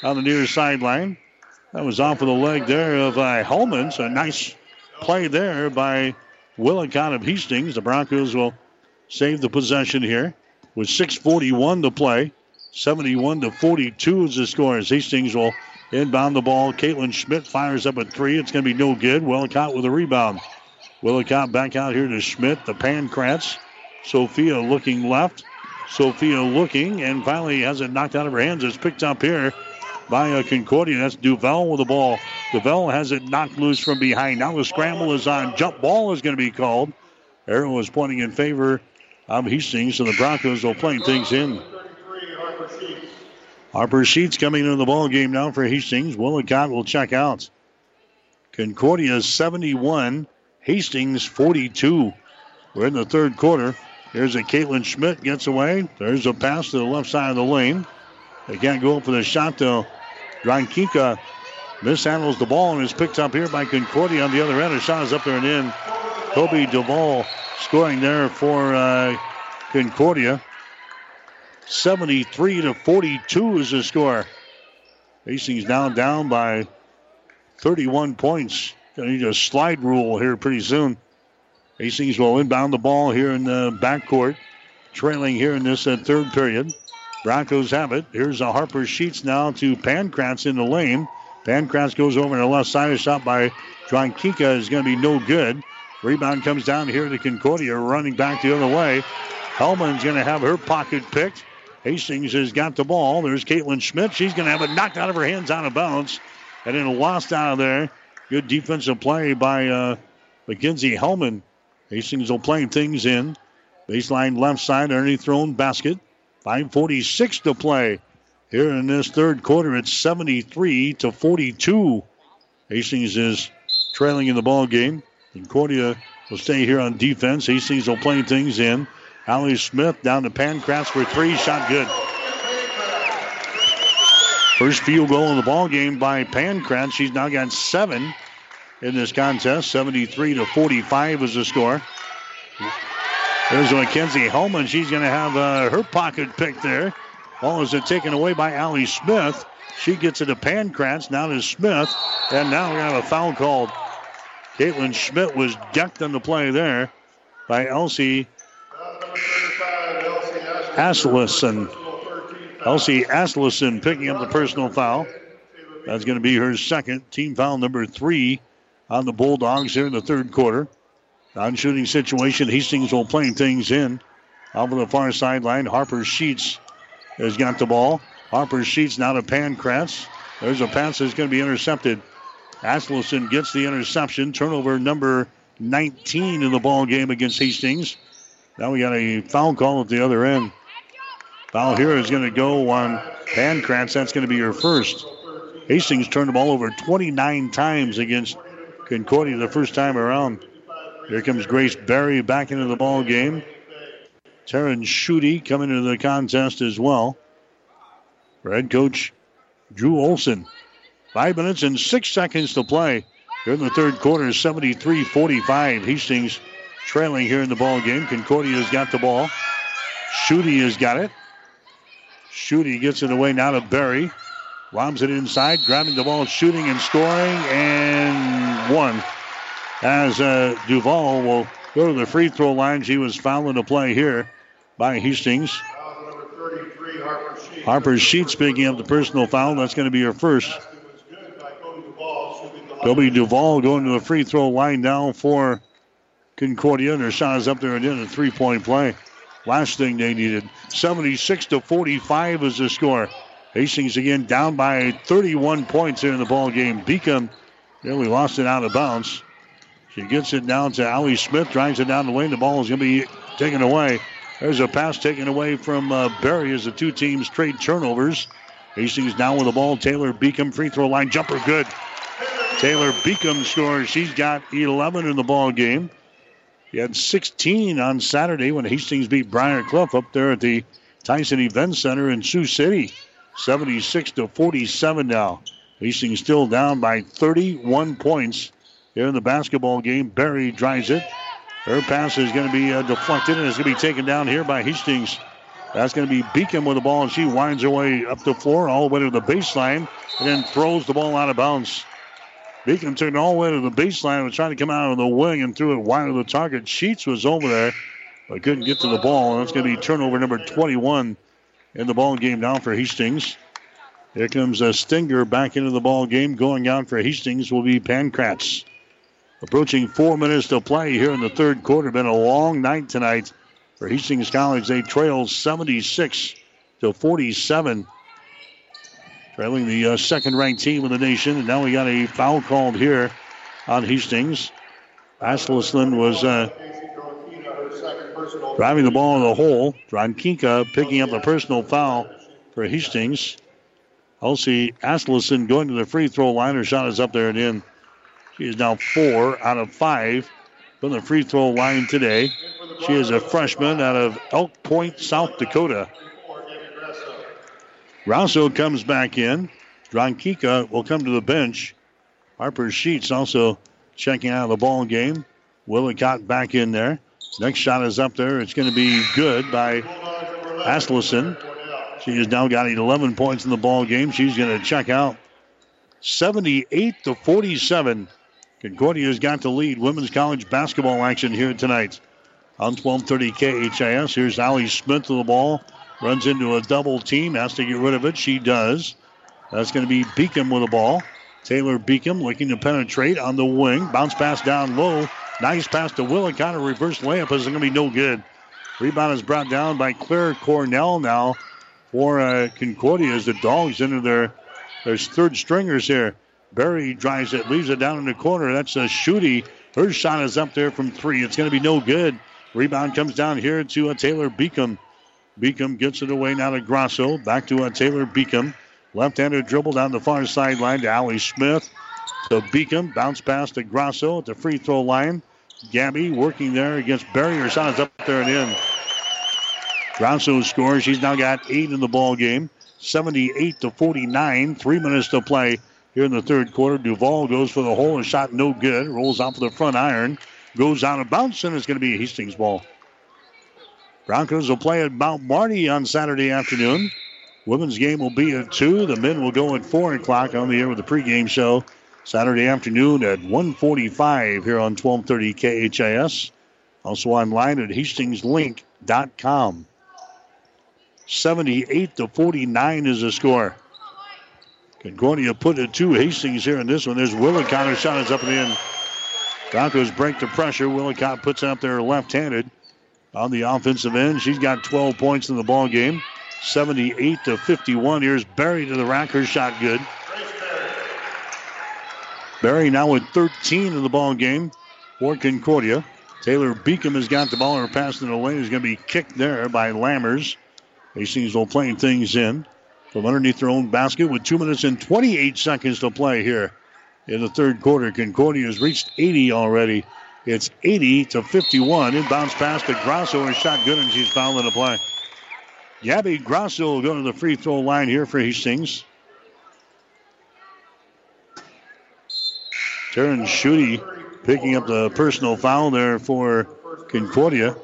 on the near sideline. That was off of the leg there of Hellman. So a nice play there by Willicott of Hastings. The Broncos will save the possession here with 6:41 to play. 71-42 is the score as Hastings will inbound the ball. Caitlin Schmidt fires up a three. It's going to be no good. Willicott with a rebound. Willicott back out here to Schmidt, the Pankratz. Sophia looking left. Sophia looking and finally has it knocked out of her hands. It's picked up here by Concordia. That's Duvall with the ball. Duvall has it knocked loose from behind. Now the scramble is on. Jump ball is going to be called. Arrow is pointing in favor of Hastings, so the Broncos will play things in. Harper Sheets coming into the ball game now for Hastings. Willicott will check out. Concordia 71, Hastings 42. We're in the third quarter. Here's a Caitlin Schmidt gets away. There's a pass to the left side of the lane. They can't go for the shot though. Dronkika mishandles the ball and is picked up here by Concordia on the other end. Her shot is up there and in. Colby Duvall scoring there for Concordia. 73-42 is the score. Hastings now down by 31 points. Gonna need a slide rule here pretty soon. Hastings will inbound the ball here in the backcourt, trailing here in this third period. Broncos have it. Here's a Harper Sheets now to Pankratz in the lane. Pankratz goes over to the left side. A shot by Dronkika is going to be no good. Rebound comes down here to Concordia, running back the other way. Hellman's going to have her pocket picked. Hastings has got the ball. There's Caitlin Schmidt. She's going to have it knocked out of her hands out of bounds. And then lost out of there. Good defensive play by Mackenzie Hellman. Hastings will play things in. Baseline left side, underneath thrown basket. 5:46 to play here in this third quarter. It's 73-42. Hastings is trailing in the ball game. Concordia will stay here on defense. Hastings will play things in. Allie Smith down to Pankratz for three. Shot good. First field goal in the ball game by Pankratz. She's now got 7 in this contest. 73-45 is the score. There's Mackenzie Hellman. She's going to have her pocket picked there. Ball is taken away by Allie Smith. She gets it to Pankratz. Now to Smith. And now we're going to have a foul called. Caitlin Schmidt was decked on the play there by Elsie Aslison. Elsie Aslison picking up the personal foul. That's going to be her second. Team foul number 3 on the Bulldogs here in the third quarter. Non-shooting situation. Hastings will play things in. Over the far sideline, Harper Sheets has got the ball. Harper Sheets now to Pankratz. There's a pass that's going to be intercepted. Aslison gets the interception. Turnover number 19 in the ball game against Hastings. Now we got a foul call at the other end. Foul here is going to go on Pankratz. That's going to be her first. Hastings turned the ball over 29 times against Concordia the first time around. Here comes Grace Berry back into the ball game. Terrence Schutte coming into the contest as well. For head coach Drew Olson. 5 minutes and 6 seconds to play. Here in the third quarter, 73-45. Hastings trailing here in the ball game. Concordia's got the ball. Schutte has got it. Schutte gets it away now to Berry. Lobs it inside, grabbing the ball, shooting and scoring, and one. As Duvall will go to the free throw line. She was fouled in the play here by Hastings. Harper Sheets picking up the personal foul. That's going to be her first. Colby Duvall going to the free throw line now for Concordia. And her shot is up there and in a three-point play. Last thing they needed. 76-45 is the score. Hastings again down by 31 points here in the ball game. Beacom nearly lost it out of bounds. She gets it down to Allie Smith, drives it down the lane. The ball is going to be taken away. There's a pass taken away from Berry as the two teams trade turnovers. Hastings down with the ball. Taylor Beacom free throw line jumper good. Taylor Beacom scores. She's got 11 in the ball game. She had 16 on Saturday when Hastings beat Briar Cliff up there at the Tyson Event Center in Sioux City. 76-47 now. Hastings still down by 31 points here in the basketball game. Berry drives it. Her pass is going to be deflected, and it's going to be taken down here by Hastings. That's going to be Beacom with the ball, and she winds her way up the floor all the way to the baseline and then throws the ball out of bounds. Beacom took it all the way to the baseline, was trying to come out of the wing and threw it wide of the target. Sheets was over there, but couldn't get to the ball, and that's going to be turnover number 21 in the ball game now for Hastings. Here comes Stinger back into the ball game. Going out for Hastings will be Pankratz. Approaching 4 minutes to play here in the third quarter. Been a long night tonight for Hastings College. They trail 76-47, trailing the second-ranked team in the nation. And now we got a foul called here on Hastings. Aslison was driving the ball in the hole. Dronkika picking up the personal foul for Hastings. Elsie Aslison going to the free throw line. Her shot is up there and in. She is now 4 out of 5 from the free throw line today. She is a freshman out of Elk Point, South Dakota. Grosso comes back in. Dronkika will come to the bench. Harper Sheets also checking out of the ball game. Willicott back in there. Next shot is up there. It's going to be good by Aslison. She has now got 11 points in the ball game. She's going to check out. 78-47. Concordia's got the lead. Women's college basketball action here tonight on 1230 KHIS. Here's Allie Smith to the ball. Runs into a double team. Has to get rid of it. She does. That's going to be Beacom with the ball. Taylor Beacom looking to penetrate on the wing. Bounce pass down low. Nice pass to Willicott. A reverse layup is going to be no good. Rebound is brought down by Claire Cornell now for Concordia as the Dogs enter their third stringers here. Berry drives it, leaves it down in the corner. That's a Schutte. Her shot is up there from three. It's going to be no good. Rebound comes down here to Taylor Beacom. Beacom gets it away now to Grosso. Back to Taylor Beacom. Left-handed dribble down the far sideline to Allie Smith. To Beacom. Bounce pass to Grosso at the free throw line. Gabby working there against Berry. Her shot is up there and in. Grosso scores. She's now got 8 in the ball game. 78-49, 3 minutes to play here in the third quarter. Duvall goes for the hole and shot no good. Rolls out for the front iron. Goes out of bounds, and it's going to be a Hastings ball. Broncos will play at Mount Marty on Saturday afternoon. Women's game will be at 2. The men will go at 4 o'clock on the air with the pregame show Saturday afternoon at 1:45 here on 1230 KHIS. Also online at hastingslink.com. 78-49 is the score. Concordia put it to Hastings here in this one. There's Willicott. Her shot is up and in. Broncos break the pressure. Willicott puts it up there left-handed on the offensive end. She's got 12 points in the ball game. 78-51. Here's Berry to the rack. Her shot good. Berry now with 13 in the ball game for Concordia. Taylor Beacom has got the ball. Her pass in the lane is going to be kicked there by Lammers. Hastings will play things in from underneath their own basket with 2 minutes and 28 seconds to play here in the third quarter. Concordia has reached 80 already It's 80-51. Inbounds pass to Grosso and shot good, and she's fouled in the play. Gabby Grosso will go to the free throw line here for Hastings. Terrence Schutte picking up the personal foul there for Concordia.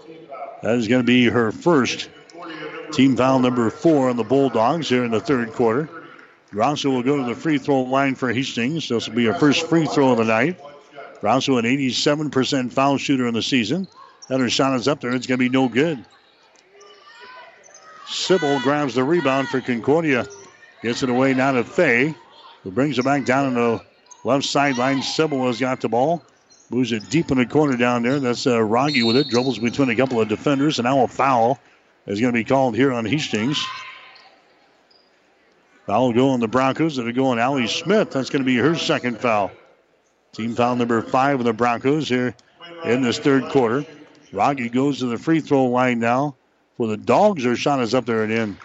That is going to be her first. Team foul number 4 on the Bulldogs here in the third quarter. Grosso will go to the free throw line for Hastings. This will be her first free throw of the night. Grosso, an 87% foul shooter in the season. And her shot is up there. It's going to be no good. Sibyl grabs the rebound for Concordia. Gets it away now to Faye, who brings it back down on the left sideline. Sibyl has got the ball. Moves it deep in the corner down there. That's Rogge with it. Dribbles between a couple of defenders. And now a foul is going to be called here on Hastings. Foul go on the Broncos. It'll go on Allie Smith. That's going to be her second foul. Team foul number 5 of the Broncos here in this third quarter. Rogge goes to the free throw line now for the Dogs. Her shot is up there and in.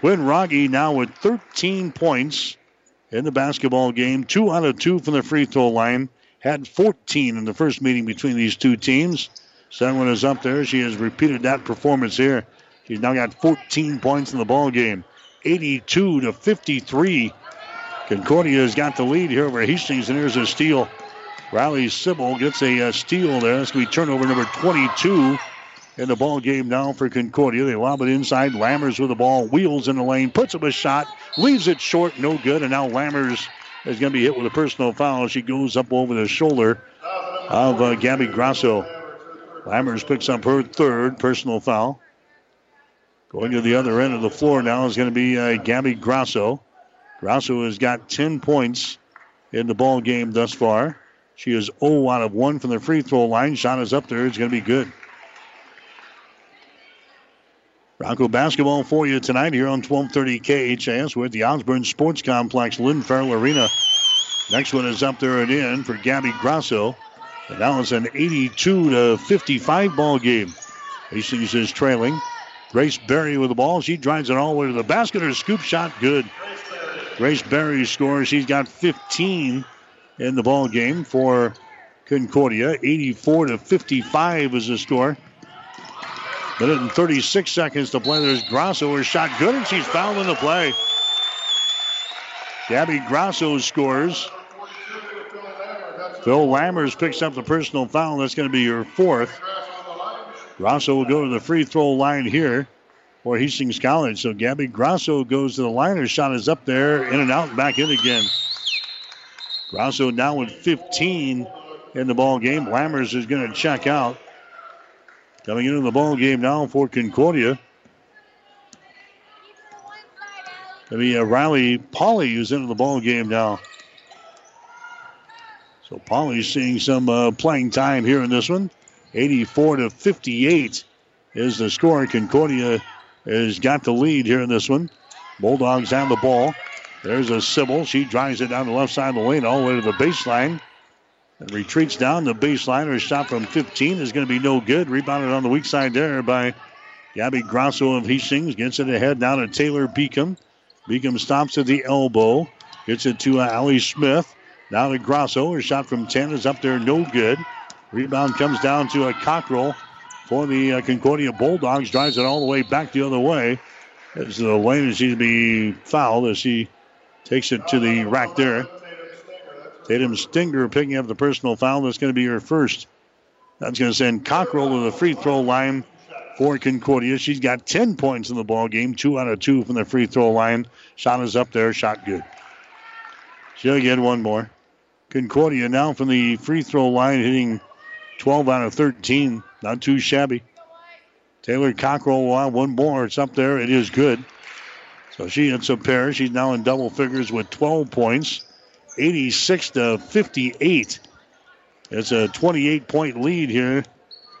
Quinn Rogge now with 13 points in the basketball game. 2 out of 2 from the free throw line. Had 14 in the first meeting between these two teams. Second one is up there. She has repeated that performance here. She's now got 14 points in the ball game. 82-53. Concordia has got the lead here over Hastings, and here's a steal. Riley Sibyl gets a steal there. That's going to be turnover number 22 in the ball game now for Concordia. They lob it inside. Lammers with the ball. Wheels in the lane. Puts up a shot. Leaves it short. No good. And now Lammers is going to be hit with a personal foul. She goes up over the shoulder of Gabby Grosso. Lammers picks up her third personal foul. Going to the other end of the floor now is going to be Gabby Grosso. Grosso has got 10 points in the ball game thus far. She is 0 out of 1 from the free throw line. Shot is up there. It's going to be good. Bronco basketball for you tonight here on 1230 KHAS. We're at the Osborne Sports Complex, Lynn Farrell Arena. Next one is up there and in for Gabby Grosso. And now it's an 82-55 ball game. Hastings is trailing. Grace Berry with the ball. She drives it all the way to the basket. Her scoop shot, good. Grace Berry scores. She's got 15 in the ball game for Concordia. 84-55 is the score. Minute and 36 seconds to play. There's Grosso. Her shot, good, and she's fouled in the play. Gabby Grosso scores. Phil Lammers picks up the personal foul. That's going to be her fourth. Grosso will go to the free throw line here for Hastings College. So Gabby Grosso goes to the line. Her shot is up there, in and out, and back in again. Grosso now with 15 in the ball game. Lammers is going to check out. Coming into the ball game now for Concordia. It'll be Riley Polly who's into the ball game now. So Polly's seeing some playing time here in this one. 84-58 is the score. Concordia has got the lead here in this one. Bulldogs have the ball. There's a Sibyl. She drives it down the left side of the lane all the way to the baseline. And retreats down the baseline. Her shot from 15 is going to be no good. Rebounded on the weak side there by Gabby Grosso of Hastings. Gets it ahead now to Taylor Beacom. Beacom stops at the elbow. Gets it to Allie Smith. Now to Grosso. Her shot from 10 is up there. No good. Rebound comes down to a Cockrell for the Concordia Bulldogs. Drives it all the way back the other way. It's the lane, and she's going to be fouled as she takes it to the rack there. Tatum Stinger picking up the personal foul. That's going to be her first. That's going to send Cockrell to the free throw line for Concordia. She's got 10 points in the ball game. 2 out of 2 from the free throw line. Shot is up there. Shot good. She'll get one more. Concordia now from the free throw line hitting 12 out of 13. Not too shabby. Taylor Cockrell will have one more. It's up there. It is good. So she hits a pair. She's now in double figures with 12 points. 86-58. It's a 28-point lead here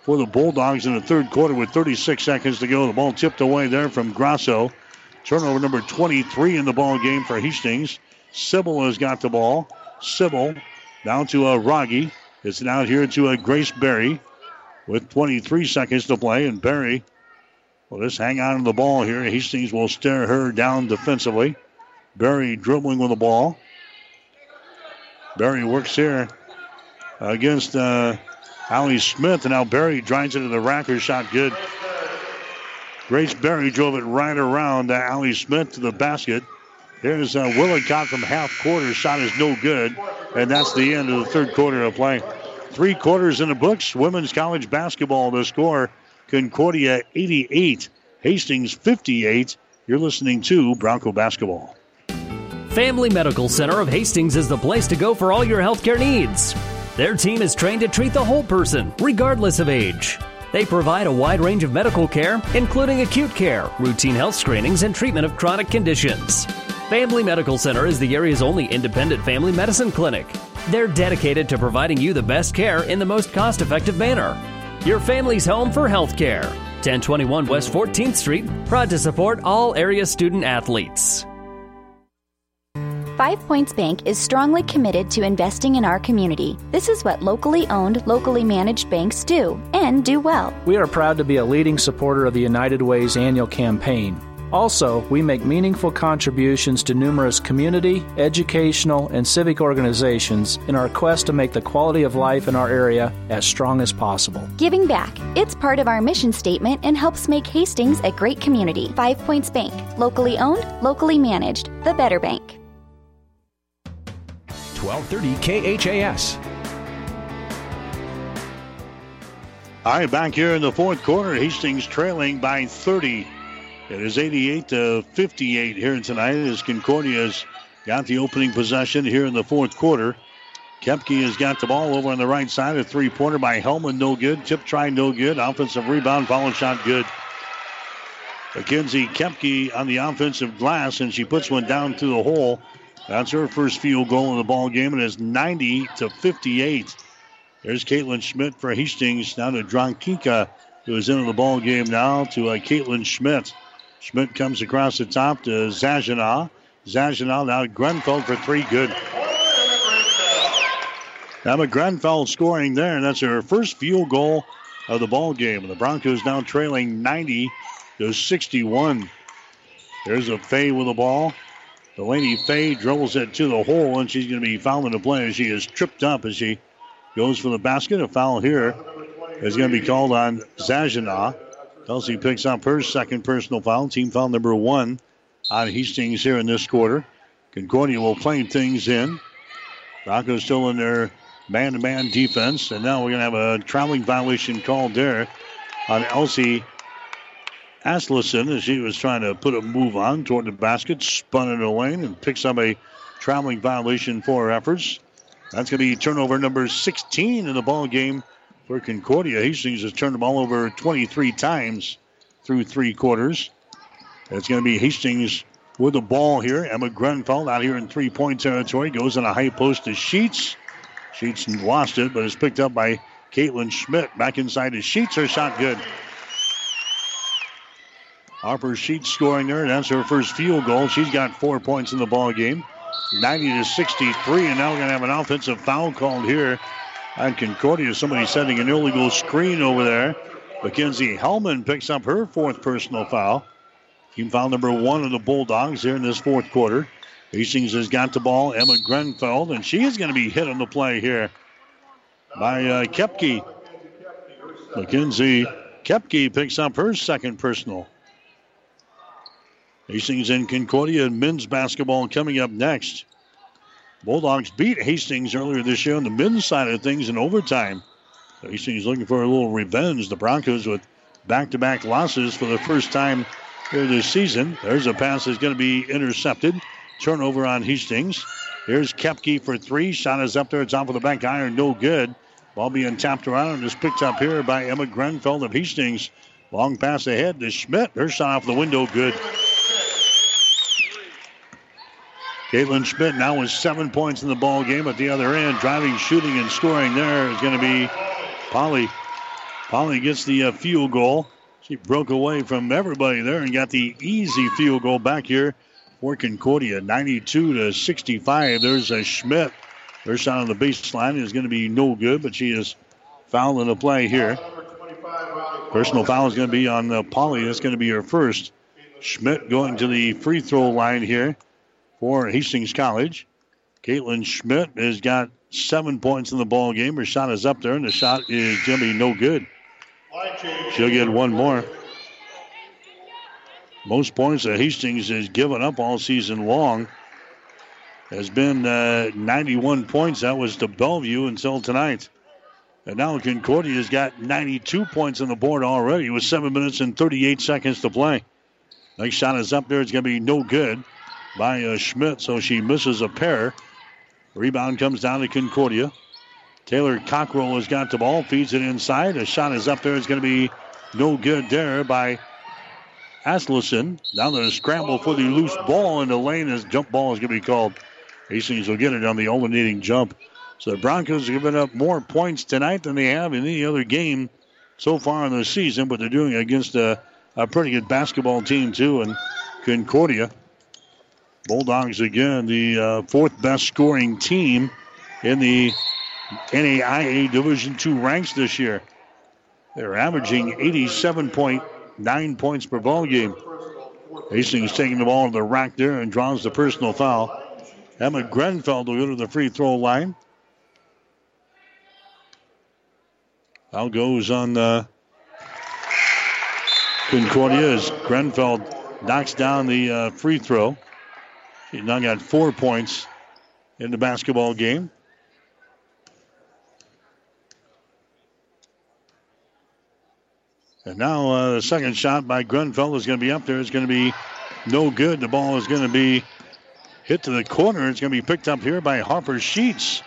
for the Bulldogs in the third quarter with 36 seconds to go. The ball tipped away there from Grosso. Turnover number 23 in the ball game for Hastings. Sibyl has got the ball. Sibyl down to Rogge. It's now here to Grace Berry with 23 seconds to play. And Berry will just hang on to the ball here. Hastings will stare her down defensively. Berry dribbling with the ball. Berry works here against Allie Smith, and now Berry drives it to the rack. Her shot good. Grace Berry drove it right around Allie Smith to the basket. Here's Willicott from half quarter. Shot is no good. And that's the end of the third quarter of play. 3 quarters in the books. Women's college basketball to score. Concordia 88, Hastings 58. You're listening to Bronco Basketball. Family Medical Center of Hastings is the place to go for all your healthcare needs. Their team is trained to treat the whole person, regardless of age. They provide a wide range of medical care, including acute care, routine health screenings, and treatment of chronic conditions. Family Medical Center is the area's only independent family medicine clinic. They're dedicated to providing you the best care in the most cost-effective manner. Your family's home for health care. 1021 West 14th Street, proud to support all area student athletes. 5 Points Bank is strongly committed to investing in our community. This is what locally owned, locally managed banks do, and do well. We are proud to be a leading supporter of the United Way's annual campaign. Also, we make meaningful contributions to numerous community, educational, and civic organizations in our quest to make the quality of life in our area as strong as possible. Giving back. It's part of our mission statement and helps make Hastings a great community. 5 Points Bank. Locally owned, locally managed. The better bank. 1230 KHAS. All right, back here in the fourth quarter, Hastings trailing by 30. It is 88-58 here tonight as Concordia's got the opening possession here in the fourth quarter. Kempke has got the ball over on the right side. A three-pointer by Hellman, no good. Tip try, no good. Offensive rebound, foul shot, good. Mackenzie Kempke on the offensive glass, and she puts one down through the hole. That's her first field goal in the ball game, and it's 90-58. There's Caitlin Schmidt for Hastings. Now to Dronkika, who is into the ball game now, to Caitlin Schmidt. Schmidt comes across the top to Zajina. Zajina now Grunfeld for three, good. Emma Grunfeld scoring there, and that's her first field goal of the ball game. And the Broncos now trailing 90-61. There's a Faye with the ball. Delaney Faye dribbles it to the hole, and she's going to be fouled in the play. She is tripped up as she goes for the basket. A foul here is going to be called on Zajina. Kelsey picks up her second personal foul, team foul number one on Hastings here in this quarter. Concordia will play things in. Broncos still in their man-to-man defense, and now we're going to have a traveling violation called there on Elsie Aslison as she was trying to put a move on toward the basket, spun in the lane, and picks up a traveling violation for her efforts. That's going to be turnover number 16 in the ball game for Concordia. Hastings has turned the ball over 23 times through 3 quarters. It's going to be Hastings with the ball here. Emma Grunfeld out here in three-point territory. Goes on a high post to Sheets. Sheets lost it, but it's picked up by Caitlin Schmidt. Back inside to Sheets. Her shot good. Harper Sheets scoring there. That's her first field goal. She's got 4 points in the ball game. 90-63, and now we're going to have an offensive foul called here on Concordia. Somebody setting an illegal screen over there. Mackenzie Hellman picks up her fourth personal foul. Team foul number one of the Bulldogs here in this fourth quarter. Hastings has got the ball. Emma Grunfeld, and she is going to be hit on the play here by Kempke. Mackenzie Kempke picks up her second personal. Hastings and Concordia men's basketball coming up next. Bulldogs beat Hastings earlier this year on the men's side of things in overtime. So Hastings looking for a little revenge. The Broncos with back-to-back losses for the first time here this season. There's a pass that's going to be intercepted. Turnover on Hastings. Here's Kempke for three. Shot is up there. It's off of the back iron. No good. Ball being tapped around and is picked up here by Emma Grunfeld of Hastings. Long pass ahead to Schmidt. Her shot off the window. Good. Caitlin Schmidt now with 7 points in the ball game at the other end. Driving, shooting, and scoring there is going to be Polly. Polly gets the field goal. She broke away from everybody there and got the easy field goal back here for Concordia. 92-65. There's a Schmidt. Her shot on the baseline is going to be no good, but she is fouled in the play here. Personal foul is going to be on Polly. That's going to be her first. Schmidt going to the free throw line here for Hastings College. Caitlin Schmidt has got 7 points in the ball game. Her shot is up there, and the shot is going to be no good. She'll get one more. Most points that Hastings has given up all season long has been 91 points. That was to Bellevue until tonight. And now Concordia's got 92 points on the board already with 7 minutes and 38 seconds to play. Next shot is up there. It's going to be no good by Schmidt, so she misses a pair. Rebound comes down to Concordia. Taylor Cockrell has got the ball, feeds it inside. A shot is up there. It's going to be no good there by Aslison. Now there's a scramble for the loose ball in the lane. This jump ball is going to be called. Hastings will get it on the alternating jump. So the Broncos are giving up more points tonight than they have in any other game so far in the season, but they're doing it against a pretty good basketball team, too, in Concordia. Bulldogs, again, the fourth best scoring team in the NAIA Division II ranks this year. They're averaging 87.9 points per ball game. Hastings taking the ball to the rack there and draws the personal foul. Emma Grunfeld will go to the free throw line. Foul goes on Concordia as Grunfeld knocks down the free throw. She's now got 4 points in the basketball game. And now the second shot by Grunfeld is going to be up there. It's going to be no good. The ball is going to be hit to the corner. It's going to be picked up here by Harper Sheets.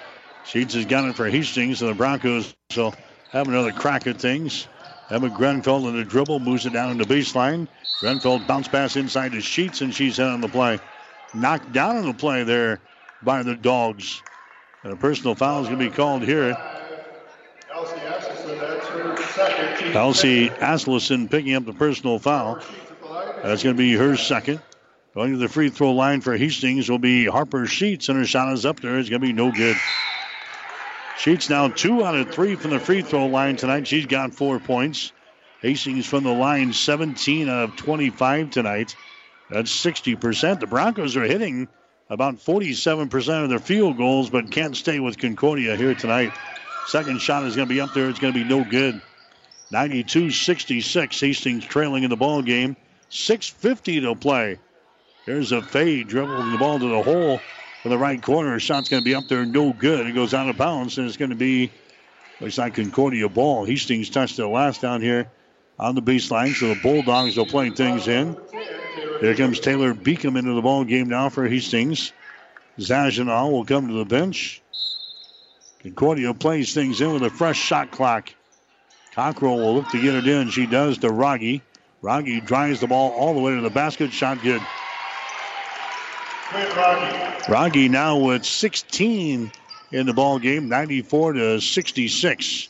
Sheets has got it for Hastings, and the Broncos will have another crack at things. Emma Grunfeld in the dribble moves it down in the baseline. Grunfeld bounce pass inside to Sheets, and she's out on the play. Knocked down on the play there by the Dogs. And a personal foul is going to be called here. Elsie Aslison picking up the personal foul. That's going to be her second. Going to the free throw line for Hastings will be Harper Sheets, and her shot is up there. It's going to be no good. Sheets now 2 out of 3 from the free throw line tonight. She's got 4 points. Hastings from the line 17 out of 25 tonight. That's 60%. The Broncos are hitting about 47% of their field goals, but can't stay with Concordia here tonight. Second shot is going to be up there. It's going to be no good. 92-66. Hastings trailing in the ball game. 6:50 to play. Here's a fade dribbling the ball to the hole for the right corner. Shot's going to be up there. No good. It goes out of bounds, and it's going to be, looks like Concordia ball. Hastings touched it last down here on the baseline, so the Bulldogs will play things in. Here comes Taylor Beacom into the ball game now for Hastings. Zajina will come to the bench. Concordia plays things in with a fresh shot clock. Cockrell will look to get it in. She does to Rogge. Rogge drives the ball all the way to the basket. Shot good. Rogge now with 16 in the ball game, 94-66.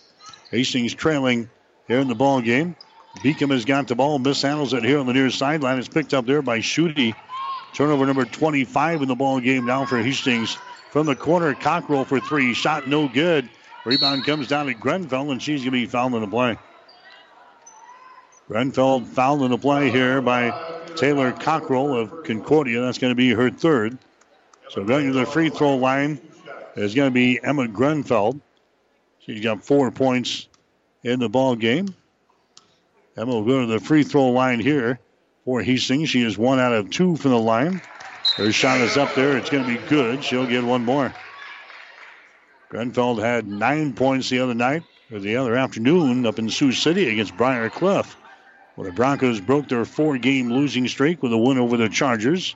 Hastings trailing here in the ball game. Beacom has got the ball, mishandles it here on the near sideline. It's picked up there by Schutte. Turnover number 25 in the ball game now for Hastings. From the corner, Cockrell for three. Shot no good. Rebound comes down to Grunfeld, and she's going to be fouled in the play. Grunfeld fouled in the play here by Taylor Cockrell of Concordia. That's going to be her third. So going to the free throw line is going to be Emma Grunfeld. She's got 4 points in the ball game. Emma will go to the free throw line here for Hastings. She is 1 out of 2 from the line. Her shot is up there. It's going to be good. She'll get one more. Grunfeld had 9 points the other night, or the other afternoon, up in Sioux City against Prior Cliff. Well, the Broncos broke their 4-game losing streak with a win over the Chargers.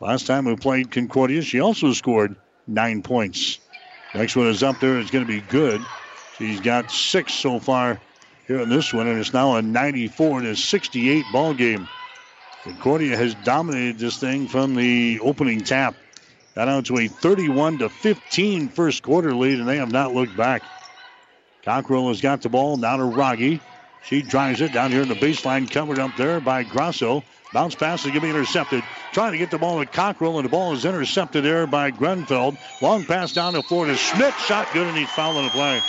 Last time we played Concordia, she also scored 9 points. Next one is up there. It's going to be good. She's got 6 so far here in this one, and it's now a 94-68 ball game. Concordia has dominated this thing from the opening tap. Got out to a 31-15 first quarter lead, and they have not looked back. Cockrell has got the ball, now to Rogge. She drives it down here in the baseline, covered up there by Grosso. Bounce pass is going to be intercepted. Trying to get the ball to Cockrell, and the ball is intercepted there by Grunfeld. Long pass down the floor to Schmidt. Shot good, and he's fouled on the play.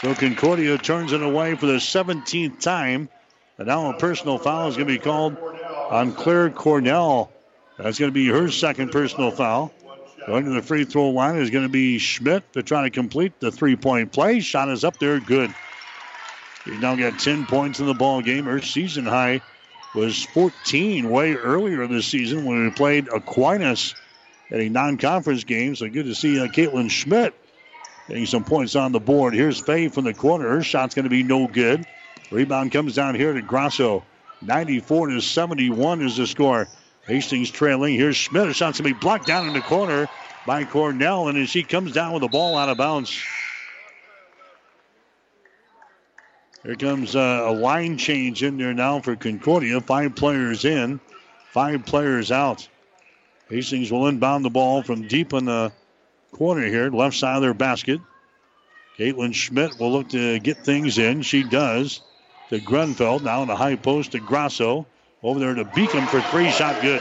So Concordia turns it away for the 17th time. And now a personal foul is going to be called on Claire Cornell. That's going to be her second personal foul. Going to the free throw line is going to be Schmidt to try to complete the three-point play. Shot is up there, good. He's now got 10 points in the ball game. Her season high was 14 way earlier this season when we played Aquinas at a non-conference game. So good to see Caitlin Schmidt getting some points on the board. Here's Faye from the corner. Her shot's going to be no good. Rebound comes down here to Grosso. 94-71 is the score. Hastings trailing. Here's Schmidt. Her shot's going to be blocked down in the corner by Cornell. And as she comes down with the ball out of bounds. Here comes a line change in there now for Concordia. 5 players in, 5 players out. Hastings will inbound the ball from deep in the corner here, left side of their basket. Caitlin Schmidt will look to get things in. She does. To Grunfeld, now in the high post to Grosso. Over there to Beacom for three, shot good.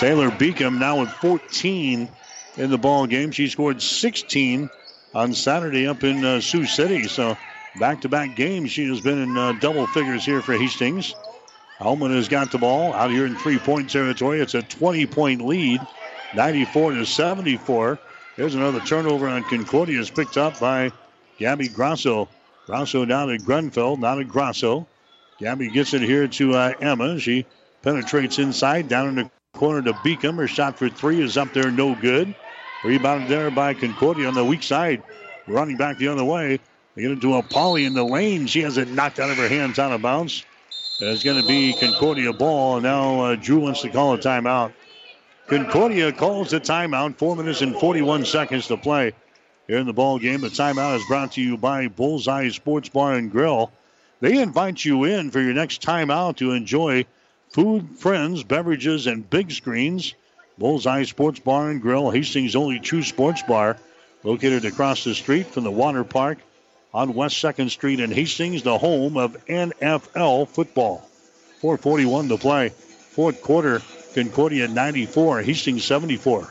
Taylor Beacom now with 14 in the ball game. She scored 16 on Saturday up in Sioux City. So back-to-back games, she has been in double figures here for Hastings. Hellman has got the ball out here in three-point territory. It's a 20-point lead, 94-74. Here's another turnover on Concordia. It's picked up by Gabby Grosso. Grosso down to Grunfeld, now to Grosso. Gabby gets it here to Emma. She penetrates inside, down in the corner to Beacom. Her shot for three is up there, no good. Rebounded there by Concordia on the weak side. Running back the other way. They get into a Polly in the lane. She has it knocked out of her hands out of bounds. And it's going to be Concordia ball. Now Drew wants to call a timeout. Concordia calls a timeout. 4 minutes and 41 seconds to play here in the ball game. The timeout is brought to you by Bullseye Sports Bar and Grill. They invite you in for your next timeout to enjoy food, friends, beverages, and big screens. Bullseye Sports Bar and Grill, Hastings' only true sports bar, located across the street from the water park on West 2nd Street in Hastings, the home of NFL football. 4:41 to play. Fourth quarter, Concordia 94, Hastings 74.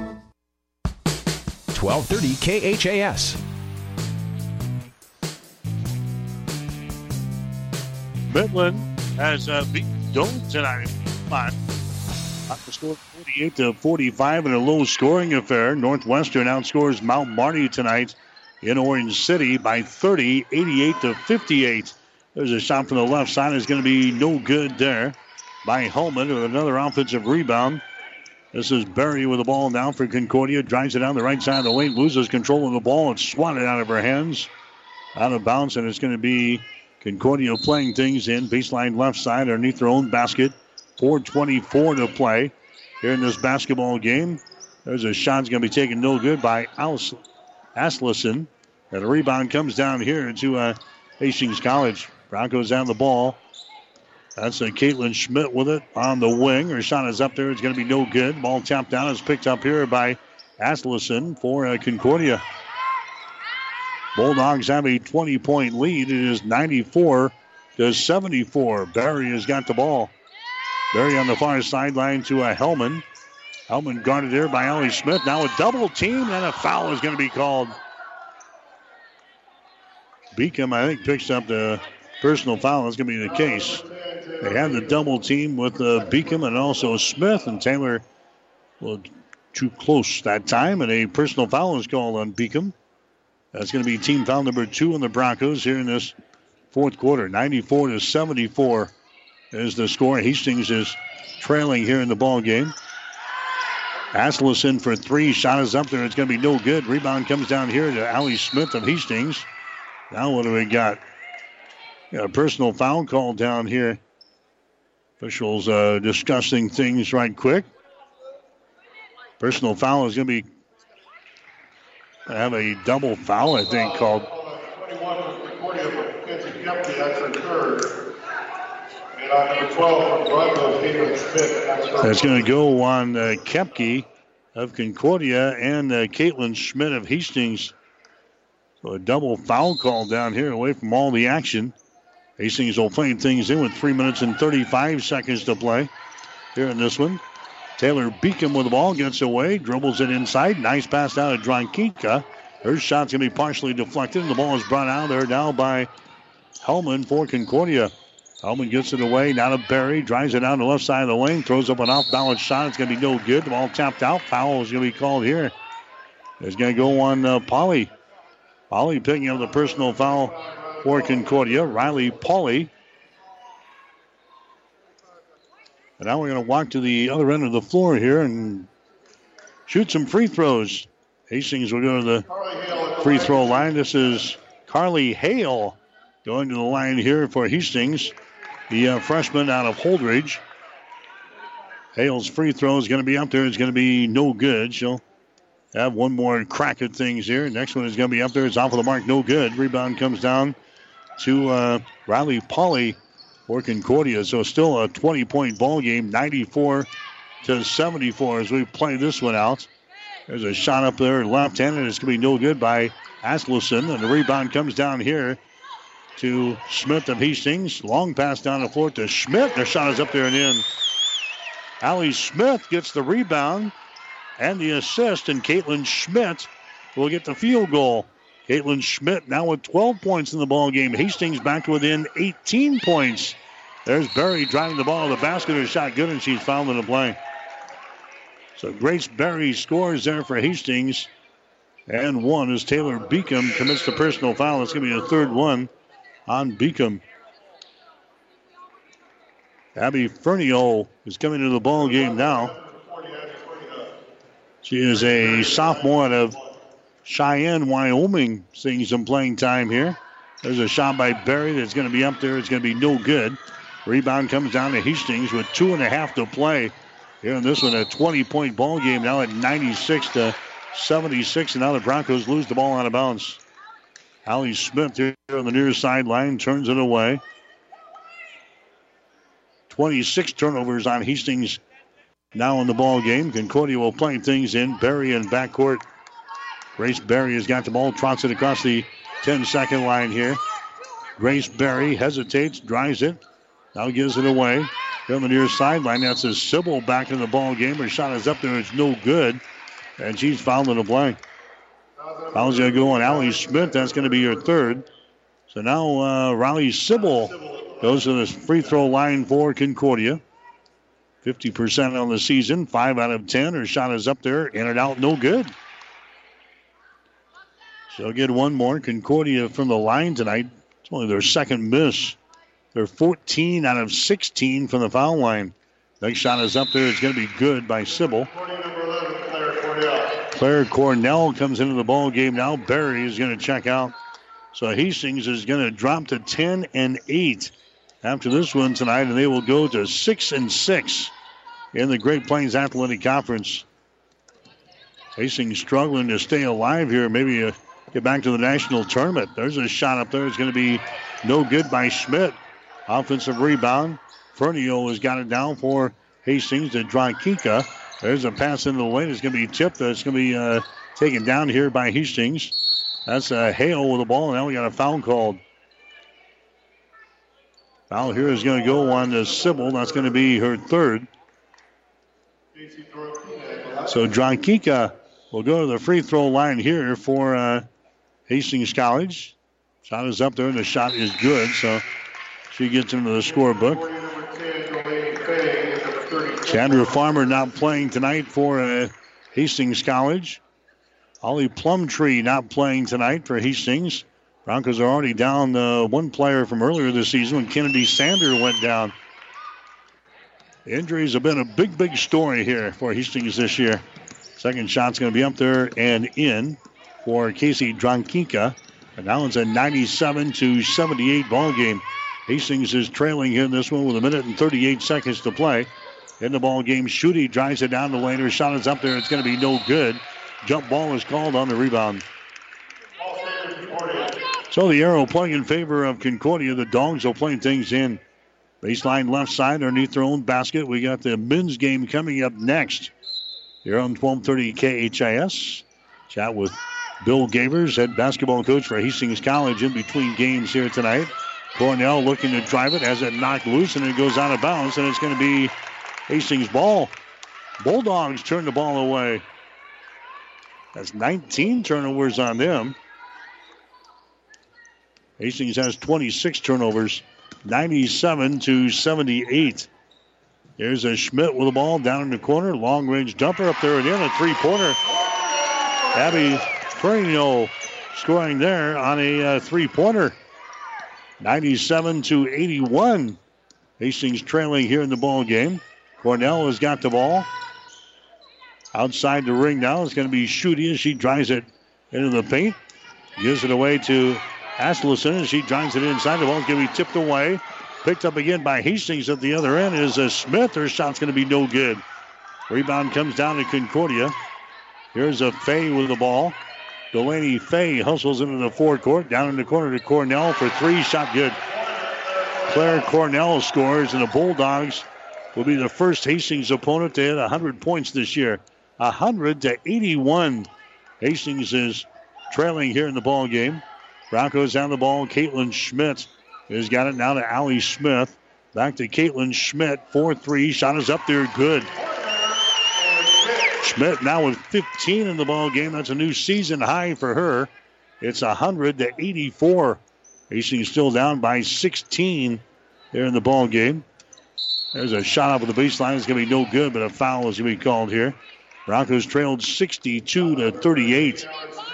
1230 KHAS. Midland has beaten Doan tonight. The score 48-45 in a low-scoring affair. Northwestern outscores Mount Marty tonight in Orange City by 30, 88-58. There's a shot from the left side. It's going to be no good there by Hellman with another offensive rebound. This is Berry with the ball now for Concordia. Drives it down the right side of the lane. Loses control of the ball. It's swatted out of her hands. Out of bounds, and it's going to be Concordia playing things in. Baseline left side underneath their own basket. 4:24 to play here in this basketball game. There's a shot that's going to be taken no good by Aslison. And the rebound comes down here to Hastings College. Broncos down the ball. That's Caitlin Schmidt with it on the wing. Her shot is up there. It's going to be no good. Ball tapped down. It's picked up here by Aslison for Concordia. Bulldogs have a 20-point lead. It is 94-74. Berry has got the ball. Berry on the far sideline to Hellman. Hellman guarded there by Allie Smith. Now a double team and a foul is going to be called. Beacom, I think, picks up the personal foul. That's going to be the case. They had the double team with Beacom and also Smith, and Taylor was too close that time, and a personal foul is called on Beacom. That's going to be team foul number 2 on the Broncos here in this fourth quarter. 94-74 is the score. Hastings is trailing here in the ball game. Aslison for three. Shot is up there. It's going to be no good. Rebound comes down here to Allie Smith of Hastings. Now what do we got? Yeah, a personal foul call down here. Officials discussing things right quick. Personal foul is going to be have a double foul, I think, called. 21 was recorded for Mackenzie Kempke. That's her third. And That's going to go on Kempke of Concordia and Caitlin Schmidt of Hastings. So a double foul call down here away from all the action. Hastings will play things in with 3 minutes and 35 seconds to play here in this one. Taylor Beacom with the ball, gets away, dribbles it inside. Nice pass out to Dronkika. Her shot's going to be partially deflected, and the ball is brought out there now by Hellman for Concordia. Hellman gets it away, now to Berry, drives it down the left side of the lane, throws up an off-balance shot. It's going to be no good. The ball tapped out. Foul is going to be called here. It's going to go on Polly. Polly picking up the personal foul for Concordia. Riley Polly. And now we're going to walk to the other end of the floor here and shoot some free throws. Hastings will go to the free throw line. This is Carly Hale going to the line here for Hastings, the freshman out of Holdridge. Hale's free throw is going to be up there. It's going to be no good. She'll have one more crack at things here. Next one is going to be up there. It's off of the mark. No good. Rebound comes down to Riley Polly for Concordia. So still a 20-point ball game, 94-74 as we play this one out. There's a shot up there left-handed. It's going to be no good by Aslison. And the rebound comes down here to Smith of Hastings. Long pass down the floor to Schmidt. Their shot is up there and in. Allie Smith gets the rebound and the assist, and Caitlin Schmidt will get the field goal. Caitlin Schmidt now with 12 points in the ball game. Hastings back within 18 points. There's Berry driving the ball to the basket. Her shot good, and she's fouled in the play. So Grace Berry scores there for Hastings. And one as Taylor Beacom commits the personal foul. It's going to be a third one on Beacom. Abby Fernio is coming to the ball game now. She is a sophomore out of Cheyenne, Wyoming, seeing some playing time here. There's a shot by Berry that's going to be up there. It's going to be no good. Rebound comes down to Hastings with 2:30 to play here in this one. A 20-point ball game now at 96-76, and now the Broncos lose the ball out of bounds. Allie Smith here on the near sideline turns it away. 26 turnovers on Hastings now in the ball game. Concordia will play things in. Berry in backcourt. Grace Berry has got the ball, trots it across the 10-second line here. Grace Berry hesitates, drives it, now gives it away. Here on the near sideline, that's a Sibyl back in the ball game. Her shot is up there, it's no good, and she's fouled in the play. Foul's going to go on Allie Smith, that's going to be her third. So now Riley Sibyl goes to the free throw line for Concordia. 50% on the season, 5 out of 10. Her shot is up there, in and out, no good. She'll get one more. Concordia from the line tonight. It's only their second miss. They're 14 out of 16 from the foul line. Next shot is up there. It's going to be good by Sibyl. Claire Cornell comes into the ball game now. Berry is going to check out. So Hastings is going to drop to 10-8 after this one tonight, and they will go to 6-6 in the Great Plains Athletic Conference. Hastings struggling to stay alive here. Maybe get back to the national tournament. There's a shot up there. It's going to be no good by Schmidt. Offensive rebound. Fernio has got it down for Hastings to Dronkika. There's a pass into the lane. It's going to be tipped. It's going to be taken down here by Hastings. That's Hale with the ball. Now we got a foul called. Foul here is going to go on to Sibyl. That's going to be her third. So Dronkika will go to the free throw line here for Hastings College. Shot is up there, and the shot is good, so she gets into the scorebook. Chandra Farmer not playing tonight for Hastings College. Holly Plumtree not playing tonight for Hastings. Broncos are already down one player from earlier this season when Kennedy Sander went down. The injuries have been a big, big story here for Hastings this year. Second shot's going to be up there and in for Casey Dronkika. And now it's a 97-78 ball game. Hastings is trailing in this one with 1 minute and 38 seconds to play. In the ball game, Schutte drives it down the lane. Her shot is up there. It's going to be no good. Jump ball is called on the rebound. So the arrow playing in favor of Concordia. The Dogs will play things in. Baseline left side underneath their own basket. We got the men's game coming up next here on 1230 KHIS. Chat with Bill Gavers, head basketball coach for Hastings College, in between games here tonight. Cornell looking to drive it, has it knocked loose, and it goes out of bounds, and it's going to be Hastings' ball. Bulldogs turn the ball away. That's 19 turnovers on them. Hastings has 26 turnovers, 97-78. There's a Schmidt with the ball down in the corner. Long-range dumper up there and in, a three-pointer. Abby Perino scoring there on a three-pointer. 97-81. Hastings trailing here in the ball game. Cornell has got the ball. Outside the ring now. It's going to be Schutte as she drives it into the paint. Gives it away to Aslison as she drives it inside. The ball's going to be tipped away. Picked up again by Hastings at the other end is Smith. Her shot's going to be no good. Rebound comes down to Concordia. Here's a Faye with the ball. Delaney Faye hustles into the forecourt. Down in the corner to Cornell for three. Shot good. Claire Cornell scores, and the Bulldogs will be the first Hastings opponent to hit 100 points this year. 100-81. Hastings is trailing here in the ball game. Broncos down the ball. Caitlin Schmidt has got it now to Allie Smith. Back to Caitlin Schmidt. 4-3. Shot is up there. Good. Schmidt now with 15 in the ball game. That's a new season high for her. It's 100-84. Hastings still down by 16 here in the ball game. There's a shot up with the baseline. It's going to be no good, but a foul is going to be called here. Broncos trailed 62-38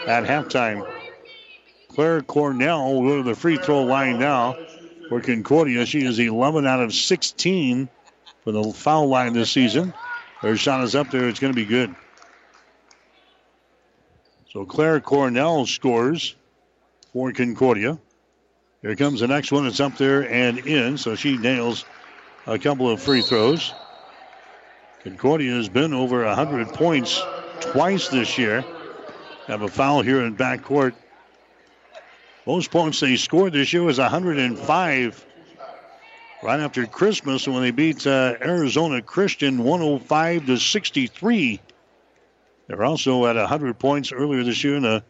at halftime. Claire Cornell will go to the free throw line now for Concordia. She is 11 out of 16 for the foul line this season. Her shot is up there. It's going to be good. So Claire Cornell scores for Concordia. Here comes the next one. It's up there and in, so she nails a couple of free throws. Concordia has been over 100 points twice this year. Have a foul here in backcourt. Most points they scored this year was 105. Right after Christmas when they beat Arizona Christian 105-63. They were also at 100 points earlier this year in a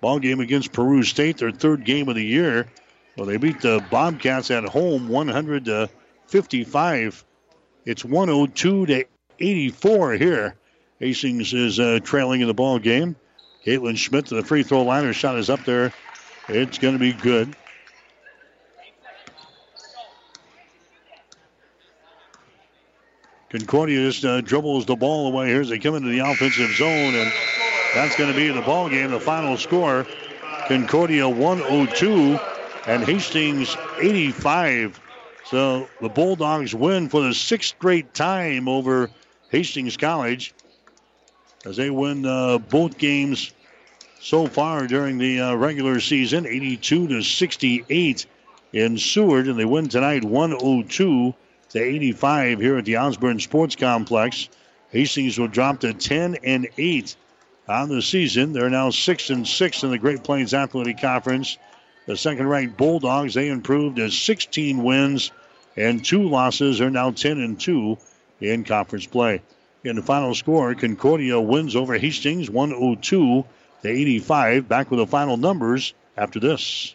ball game against Peru State, their third game of the year. Well, they beat the Bobcats at home 100-55. It's 102-84 here. Hastings is trailing in the ball game. Caitlin Schmidt to the free throw line. Her shot is up there. It's going to be good. Concordia just dribbles the ball away here as they come into the offensive zone, and that's going to be the ball game. The final score: Concordia 102 and Hastings 85. So the Bulldogs win for the sixth straight time over Hastings College, as they win both games so far during the regular season, 82-68 in Seward, and they win tonight 102-85 here at the Osborne Sports Complex. Hastings will drop to 10-8 on the season. They're now 6-6 in the Great Plains Athletic Conference. The second-ranked Bulldogs, they improved to 16 wins and 2 losses. They're now 10-2 in conference play. In the final score, Concordia wins over Hastings 102-85. Back with the final numbers after this.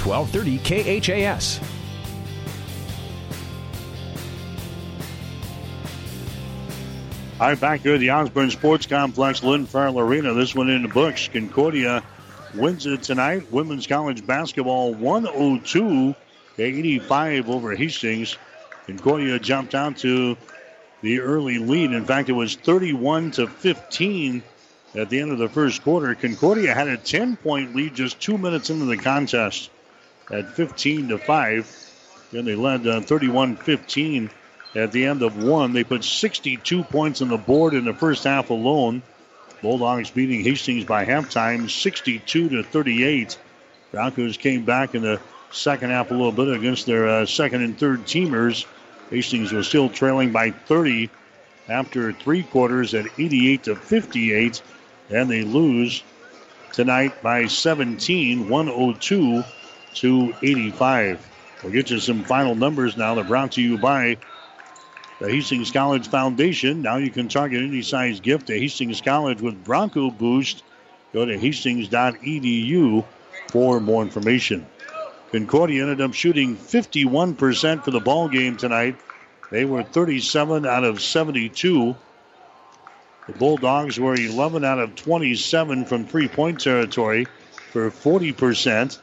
1230 KHAS. All right, back here at the Osborne Sports Complex, Lynn Farrell Arena. This one in the books. Concordia wins it tonight. Women's college basketball 102-85 over Hastings. Concordia jumped out to the early lead. In fact, it was 31-15 at the end of the first quarter. Concordia had a 10-point lead just 2 minutes into the contest at 15-5. Then they led 31-15 at the end of one. They put 62 points on the board in the first half alone. Bulldogs beating Hastings by halftime, 62-38. Broncos came back in the second half a little bit against their second and third teamers. Hastings was still trailing by 30 after three quarters at 88-58. And they lose tonight by 17, 102-85. We'll get you some final numbers now. They're brought to you by the Hastings College Foundation. Now you can target any size gift to Hastings College with Bronco Boost. Go to hastings.edu for more information. Concordia ended up shooting 51% for the ball game tonight. They were 37 out of 72. The Bulldogs were 11 out of 27 from three-point territory for 40%.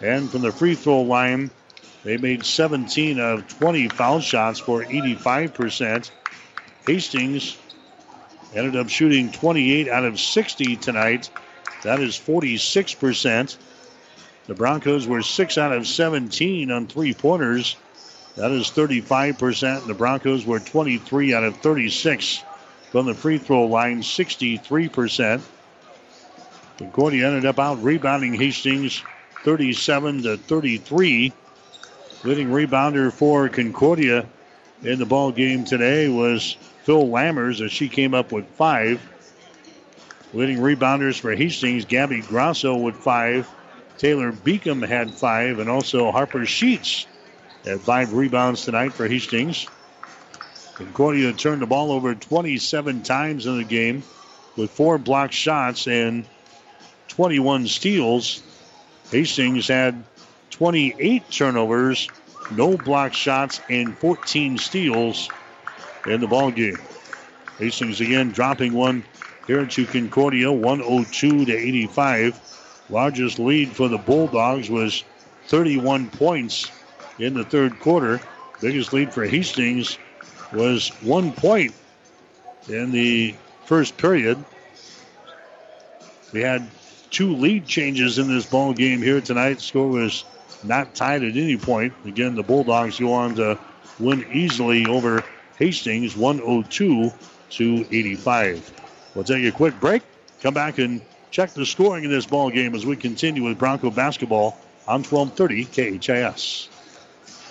And from the free throw line, they made 17 out of 20 foul shots for 85%. Hastings ended up shooting 28 out of 60 tonight. That is 46%. The Broncos were 6 out of 17 on three-pointers. That is 35%. The Broncos were 23 out of 36 from the free throw line, 63%. Concordia ended up out-rebounding Hastings 37-33. Leading rebounder for Concordia in the ball game today was Phil Lammers, as she came up with 5. Leading rebounders for Hastings, Gabby Grosso with 5. Taylor Beacom had 5, and also Harper Sheets had 5 rebounds tonight for Hastings. Concordia turned the ball over 27 times in the game with 4 blocked shots and 21 steals. Hastings had 28 turnovers, no block shots, and 14 steals in the ballgame. Hastings again dropping one here to Concordia, 102-85. Largest lead for the Bulldogs was 31 points in the third quarter. Biggest lead for Hastings was 1 point in the first period. We had 2 lead changes in this ballgame here tonight. Score was not tied at any point. Again, the Bulldogs go on to win easily over Hastings, 102-85. We'll take a quick break. Come back and check the scoring in this ball game as we continue with Bronco basketball on 1230 KHIS.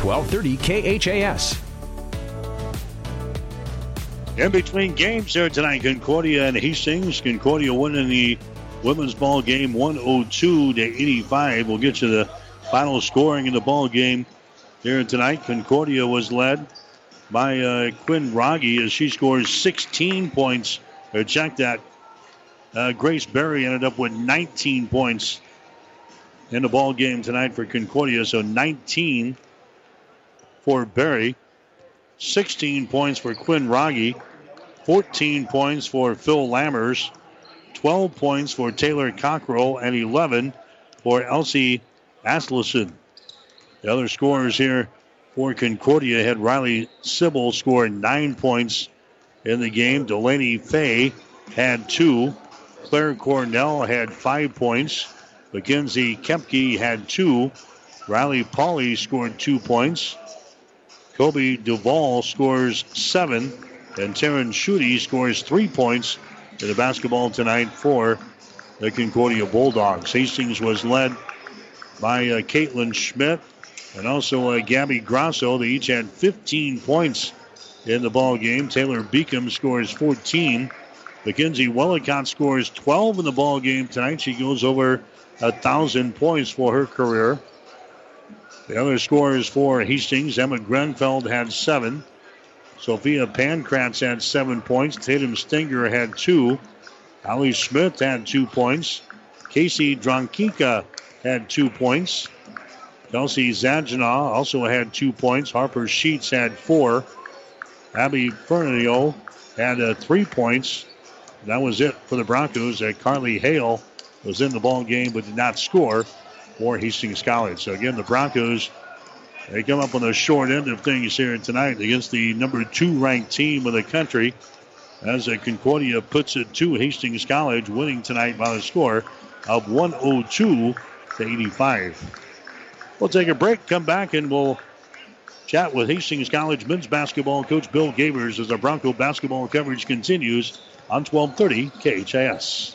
1230 KHAS. In between games here tonight, Concordia and Hastings. Concordia winning the Women's ball game 102-85 will get you the final scoring in the ball game here tonight. Concordia was led by Quinn Rogge as she scores 16 points. Or check that. Grace Berry ended up with 19 points in the ball game tonight for Concordia. So 19 for Berry, 16 points for Quinn Rogge, 14 points for Phil Lammers, 12 points for Taylor Cockrell, and 11 for Elsie Aslison. The other scorers here for Concordia had Riley Sibyl scored 9 points in the game. Delaney Faye had 2. Claire Cornell had 5 points. Mackenzie Kempke had 2. Riley Pauley scored 2 points. Colby Duvall scores 7. And Terrence Schutte scores 3 points in the basketball tonight for the Concordia Bulldogs. Hastings was led by Caitlin Schmidt and also Gabby Grosso. They each had 15 points in the ball game. Taylor Beacom scores 14. Mackenzie Willicott scores 12 in the ball game tonight. She goes over 1,000 points for her career. The other scorers for Hastings, Emma Grunfeld had 7. Sophia Pankratz had 7 points. Tatum Stinger had 2. Allie Smith had 2 points. Casey Dronkika had 2 points. Kelsey Zajina also had 2 points. Harper Sheets had 4. Abby Fernio had 3 points. That was it for the Broncos. Carly Hale was in the ball game but did not score for Hastings College. So again, the Broncos, they come up on the short end of things here tonight against the number 2 ranked team of the country, as Concordia puts it to Hastings College, winning tonight by the score of 102-85. We'll take a break, come back, and we'll chat with Hastings College men's basketball coach Bill Gabers as the Bronco basketball coverage continues on 1230 KHIS.